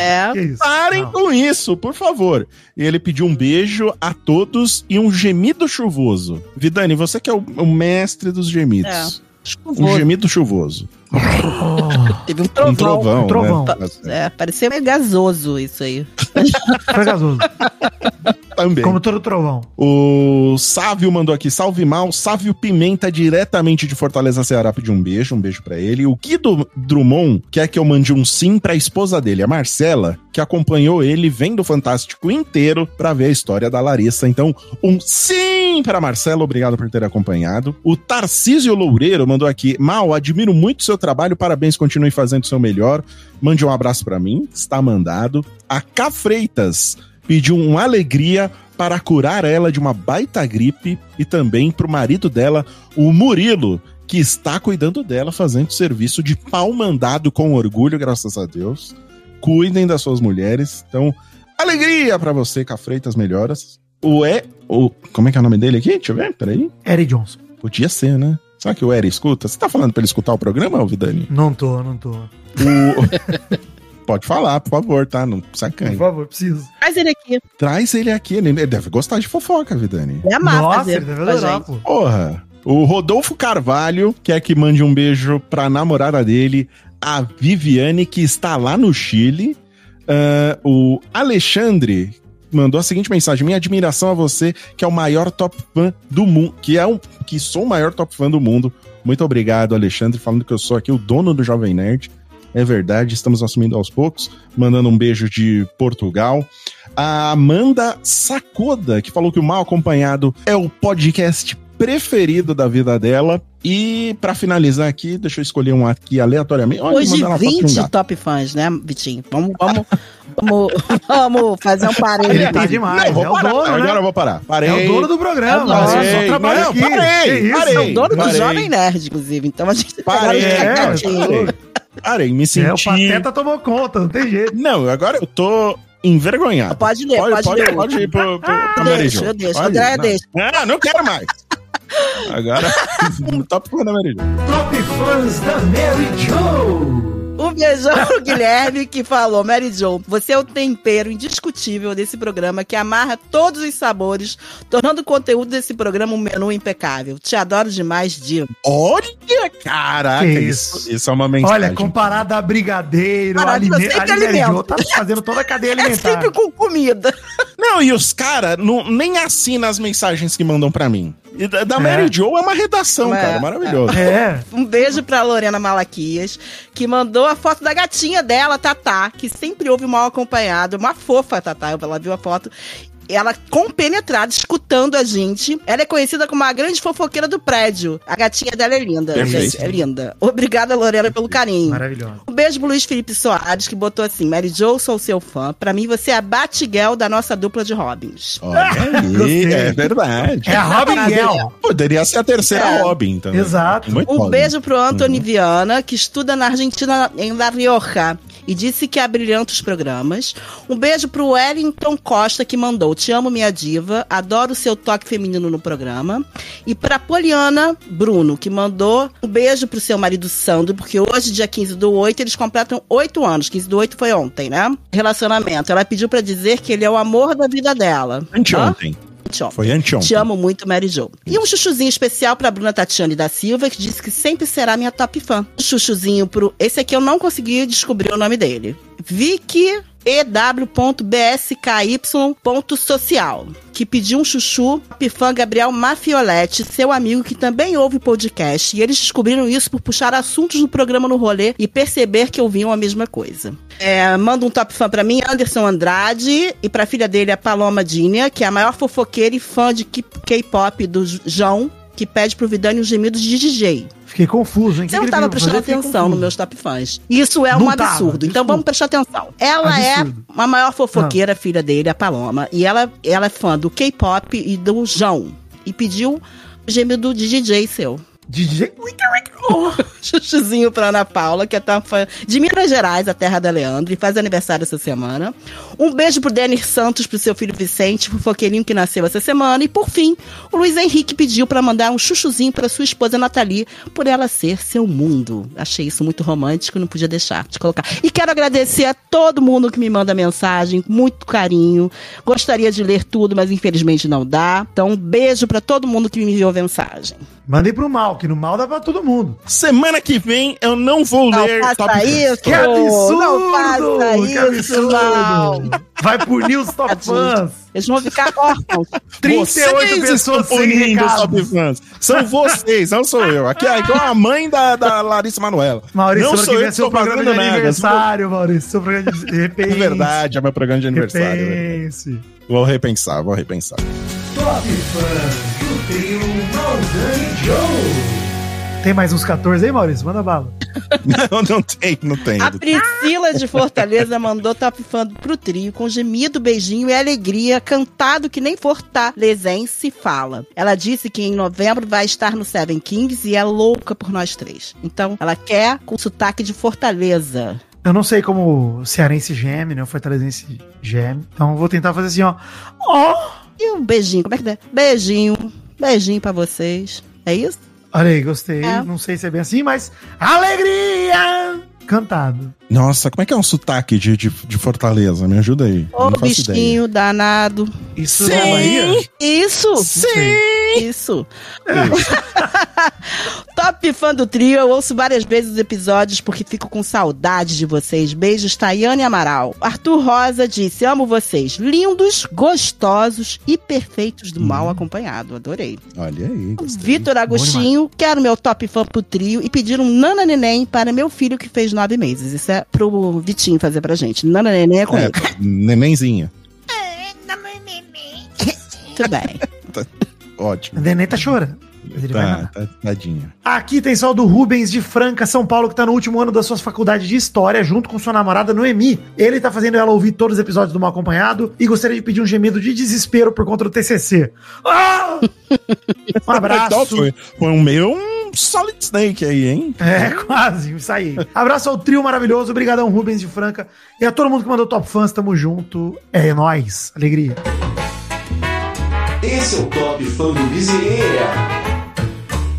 Parem com isso, por favor. E ele pediu um beijo a todos e um gemido chuvoso. Vidani, você que é o mestre dos gemidos. Um gemido chuvoso. Teve um trovão. Né? Pareceu meio gasoso isso aí. Foi gasoso. Também. Como todo trovão. O Sávio mandou aqui, salve Mal, Sávio Pimenta diretamente de Fortaleza, Ceará, pediu um beijo pra ele. O Guido Drummond quer que eu mande um sim pra esposa dele, a Marcela, que acompanhou ele vendo o Fantástico inteiro pra ver a história da Larissa. Então, um sim pra Marcela, obrigado por ter acompanhado. O Tarcísio Loureiro mandou aqui, Mal, admiro muito seu trabalho, parabéns, continue fazendo o seu melhor. Mande um abraço pra mim, está mandado. A K Freitas pediu uma alegria para curar ela de uma baita gripe e também pro marido dela, o Murilo, que está cuidando dela, fazendo serviço de pau mandado com orgulho, graças a Deus. Cuidem das suas mulheres. Então, alegria para você, K Freitas, melhoras. Como é que é o nome dele aqui? Deixa eu ver, peraí. Eric Johnson. Podia ser, né? Será que o Eric escuta? Você tá falando pra ele escutar o programa, Vidani? Não tô. Pode falar, por favor, tá? Não sacanagem. Por favor, preciso. Traz ele aqui. Ele deve gostar de fofoca, Vidani. É massa. Nossa, ele deve adorar, pô. Porra. O Rodolfo Carvalho quer que mande um beijo pra namorada dele, a Viviane, que está lá no Chile. O Alexandre mandou a seguinte mensagem. Minha admiração a você, que é o maior top fã do mundo. Que sou o maior top fã do mundo. Muito obrigado, Alexandre, falando que eu sou aqui o dono do Jovem Nerd. É verdade, estamos assumindo aos poucos, mandando um beijo de Portugal. A Amanda Sacoda, que falou que o Mal Acompanhado é o podcast preferido da vida dela. E pra finalizar aqui, deixa eu escolher um aqui aleatoriamente. Hoje 20 top fãs, né, Vitinho? Vamos fazer um parênteses. Ele tá demais. Não, vou parar, dono, né? Agora eu vou parar. Parei. É o dono do programa. Só trabalha aqui. Parei. É o dono do Jovem Nerd, inclusive. Então a gente parei, me senti... o Pateta tomou conta, não tem jeito. Não, agora eu tô envergonhado. Pode ler. Pode ir pro Marijão. Eu deixo. Não quero mais. Agora, top fã da Mary Jo. Top fãs da Mary Jo. Um beijão pro Guilherme, que falou, Mary Jo, você é o tempero indiscutível desse programa, que amarra todos os sabores, tornando o conteúdo desse programa um menu impecável. Te adoro demais, Dio. Olha, caraca, isso é uma mensagem. Olha, comparada a brigadeiro, a Mary Jo tá fazendo toda a cadeia alimentar. É sempre com comida. Não, e os caras nem assinam as mensagens que mandam pra mim. Da Mary Jo é uma redação, cara, maravilhoso. Um beijo pra Lorena Malaquias, que mandou a foto da gatinha dela, Tatá, que sempre ouve o Mal Acompanhado, uma fofa, Tatá, ela viu a foto. ela compenetrada, escutando a gente. Ela é conhecida como a grande fofoqueira do prédio. A gatinha dela é linda. Perfeito. É linda. Obrigada, Lorena, pelo carinho. Maravilhosa. Um beijo pro Luiz Felipe Soares, que botou assim: Mary Jo, sou seu fã. Pra mim, você é a Batiguel da nossa dupla de Robins. Olha aí, é verdade. É a Robin. Poderia ser a terceira Robin também. Exato. Muito um beijo pro Anthony Viana, que estuda na Argentina, em La Rioja, e disse que abrilhanta os programas. Um beijo pro Wellington Costa, que mandou: te amo, minha diva, adoro o seu toque feminino no programa. E pra Poliana Bruno, que mandou um beijo pro seu marido Sandro, porque hoje, dia 15/8, eles completam 8 anos. 15/8 foi ontem, né? Relacionamento. Ela pediu pra dizer que ele é o amor da vida dela. Anteontem. Foi anteontem. Te amo muito, Mary Jo. E um chuchuzinho especial pra Bruna Tatiane da Silva, que disse que sempre será minha top fã. Um chuchuzinho pro... Esse aqui eu não consegui descobrir o nome dele. Vicky... ew.bsky.social, que pediu um chuchu pifã Gabriel Mafioletti, seu amigo que também ouve podcast, e eles descobriram isso por puxar assuntos do programa no rolê e perceber que ouviam a mesma coisa. Manda um top fã pra mim, Anderson Andrade, e pra filha dele, a Paloma Dínia, que é a maior fofoqueira e fã de K-pop do João, que pede pro Vidani um gemido de DJ. Fiquei confuso, hein? Você não estava prestando atenção nos meus top fans. Isso é um absurdo. Então vamos prestar atenção. Ela é a maior fofoqueira, filha dele, a Paloma. E ela é fã do K-pop e do João. E pediu o gemido de DJ seu. DJ? Chuchuzinho pra Ana Paula, que é tão fã de Minas Gerais, a terra da Leandro, e faz aniversário essa semana. Um beijo pro Denir Santos, pro seu filho Vicente, pro fofoqueirinho que nasceu essa semana. E por fim, o Luiz Henrique pediu pra mandar um chuchuzinho pra sua esposa Nathalie, por ela ser seu mundo. Achei isso muito romântico, não podia deixar de colocar. E quero agradecer a todo mundo que me manda mensagem, muito carinho. Gostaria de ler tudo, mas infelizmente não dá. Então um beijo pra todo mundo que me enviou mensagem. Mandei pro mal, que no mal dá pra todo mundo. Semana que vem eu não vou ler top 10. Que absurdo! Não faça isso, que absurdo. Mal. Vai punir os top fãs. Eles vão ficar órfãos. 38 pessoas punindo os top fãs. São vocês, não sou eu. Aqui é igual a mãe da Larissa Manoela. Maurício, não sou eu que estou pagando nada. Aniversário, Maurício, seu programa de aniversário. É verdade, é meu programa de aniversário. Repense. Vou repensar. Top fãs. Tem mais uns 14 aí, Maurício? Manda bala. Não tem. A Priscila de Fortaleza mandou top fã pro trio com gemido, beijinho e alegria, cantado que nem fortalezense fala. Ela disse que em novembro vai estar no Seven Kings e é louca por nós três. Então, ela quer com sotaque de Fortaleza. Eu não sei como o cearense geme, né? O fortalezense geme. Então, eu vou tentar fazer assim, ó. E um beijinho, como é que dá? Beijinho pra vocês. É isso? Olha aí, gostei. É. Não sei se é bem assim, mas... Alegria! Cantado. Nossa, como é que é um sotaque de Fortaleza? Me ajuda aí. Ô, bichinho danado. Isso da Bahia? Isso. Top fã do trio, eu ouço várias vezes os episódios porque fico com saudade de vocês. Beijos, Tayane Amaral. Arthur Rosa disse: amo vocês, lindos, gostosos e perfeitos do mal acompanhado. Adorei. Olha aí. Vitor Agostinho: quero meu top fã pro trio e pedir um Nana Neném para meu filho que fez 9 meses. Isso é pro Vitinho fazer pra gente. Nana Neném é com ele. Nenenzinha. Tudo bem. Ótimo. O Neném tá chorando. Tá, tadinha. Aqui tem só o do Rubens de Franca, São Paulo, que tá no último ano da sua faculdade de História, junto com sua namorada Noemi. Ele tá fazendo ela ouvir todos os episódios do Mal Acompanhado e gostaria de pedir um gemido de desespero por conta do TCC. Um abraço. Foi um meio Solid Snake aí, hein? É, quase, isso aí. Abraço ao trio maravilhoso, obrigadão Rubens de Franca e a todo mundo que mandou top fãs, tamo junto. É nóis, alegria. Esse é o top fã do Bezerra.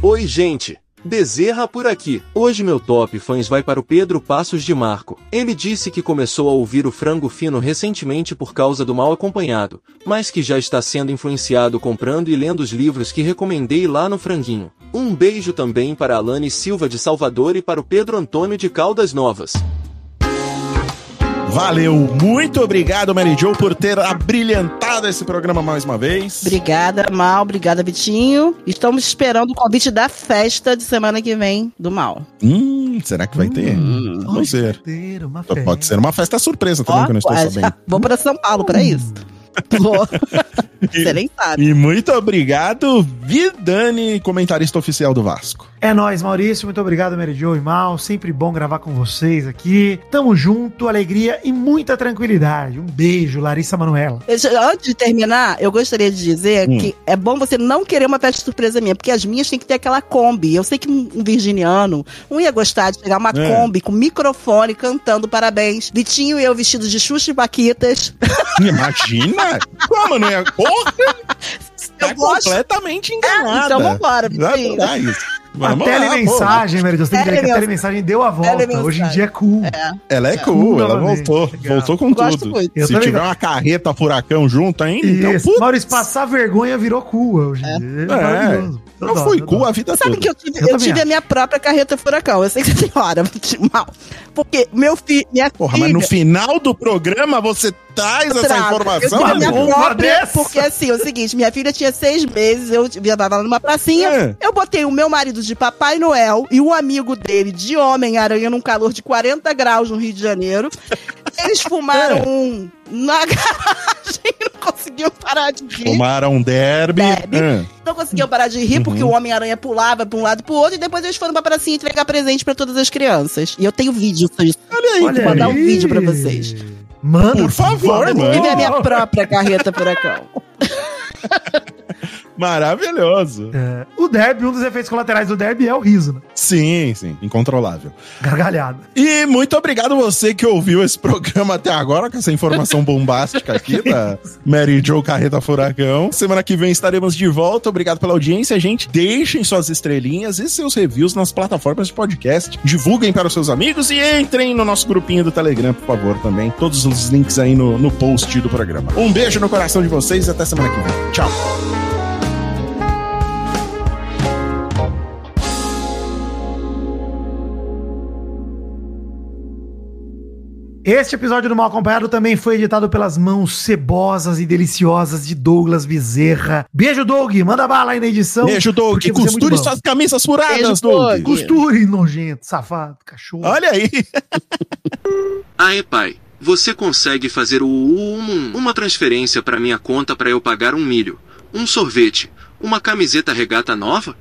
Oi, gente! Bezerra por aqui. Hoje meu top fãs vai para o Pedro Passos de Marco. Ele disse que começou a ouvir o Frango Fino recentemente por causa do Mal Acompanhado, mas que já está sendo influenciado comprando e lendo os livros que recomendei lá no Franguinho. Um beijo também para a Alane Silva de Salvador e para o Pedro Antônio de Caldas Novas. Valeu, muito obrigado, Mary Jo, por ter abrilhantado esse programa mais uma vez. Obrigada, Mal, obrigada, Vitinho. Estamos esperando o convite da festa de semana que vem do Mal. Será que vai ter? Não sei. Pode ser uma festa surpresa também, que eu não estou sabendo. Vou para São Paulo para isso. Pô, você nem sabe. E muito obrigado, Vidani, comentarista oficial do Vasco. É nóis, Maurício. Muito obrigado, Meridio e Mal. Sempre bom gravar com vocês aqui. Tamo junto, alegria e muita tranquilidade. Um beijo, Larissa Manoela. Antes de terminar, eu gostaria de dizer que é bom você não querer uma festa surpresa minha, porque as minhas tem que ter aquela Kombi. Eu sei que um virginiano não ia gostar de pegar uma Kombi com microfone cantando parabéns. Vitinho e eu vestidos de Xuxa e Paquitas. Imagina! Como, não é? Porra! Tá completamente enganada. Então vambora, Vitinho. Vamos a telemensagem, Meridio, você tem que dizer que a telemensagem deu a volta. Hoje em dia é cool. Ela é cool, ela voltou. Legal. Voltou com tudo. Se tiver uma carreta furacão junto ainda, então... Maurício, passar vergonha virou cool hoje em dia. Eu fui cool a vida toda. Sabe que eu tive a minha própria carreta furacão. Eu sei que senhora, mal. Porque meu filho, minha porra, filha... Mas no final do programa você traz essa informação? Eu minha própria, porque assim, é o seguinte, minha filha tinha 6 meses, eu viajava lá numa pracinha, eu botei o meu marido de Papai Noel e um amigo dele de Homem-Aranha num calor de 40 graus no Rio de Janeiro. Eles fumaram na garagem, não conseguiam parar de rir. Fumaram um derby. Não conseguiam parar de rir porque o Homem-Aranha pulava pra um lado pro outro e depois eles foram pra pracinha entregar presente pra todas as crianças. E eu tenho vídeo disso. Olha aí, vou mandar um vídeo pra vocês. Mano, por favor, mano. Eu tive a minha própria carreta furacão. Maravilhoso. É, o derby, um dos efeitos colaterais do derby é o riso, né? Sim, sim. Incontrolável. Gargalhada. E muito obrigado você que ouviu esse programa até agora, com essa informação bombástica aqui da Meridio Carreta Furacão. Semana que vem estaremos de volta. Obrigado pela audiência, gente. Deixem suas estrelinhas e seus reviews nas plataformas de podcast. Divulguem para os seus amigos e entrem no nosso grupinho do Telegram, por favor, também. Todos os links aí no post do programa. Um beijo no coração de vocês e até semana que vem. Tchau. Este episódio do Mal Acompanhado também foi editado pelas mãos cebosas e deliciosas de Douglas Bezerra. Beijo, Doug! Manda bala aí na edição. Beijo, Doug! Costure suas camisas furadas, beijo, Doug! Costure, nojento, safado, cachorro. Olha aí! Aê, pai. Você consegue fazer uma transferência pra minha conta pra eu pagar um milho, um sorvete, uma camiseta regata nova?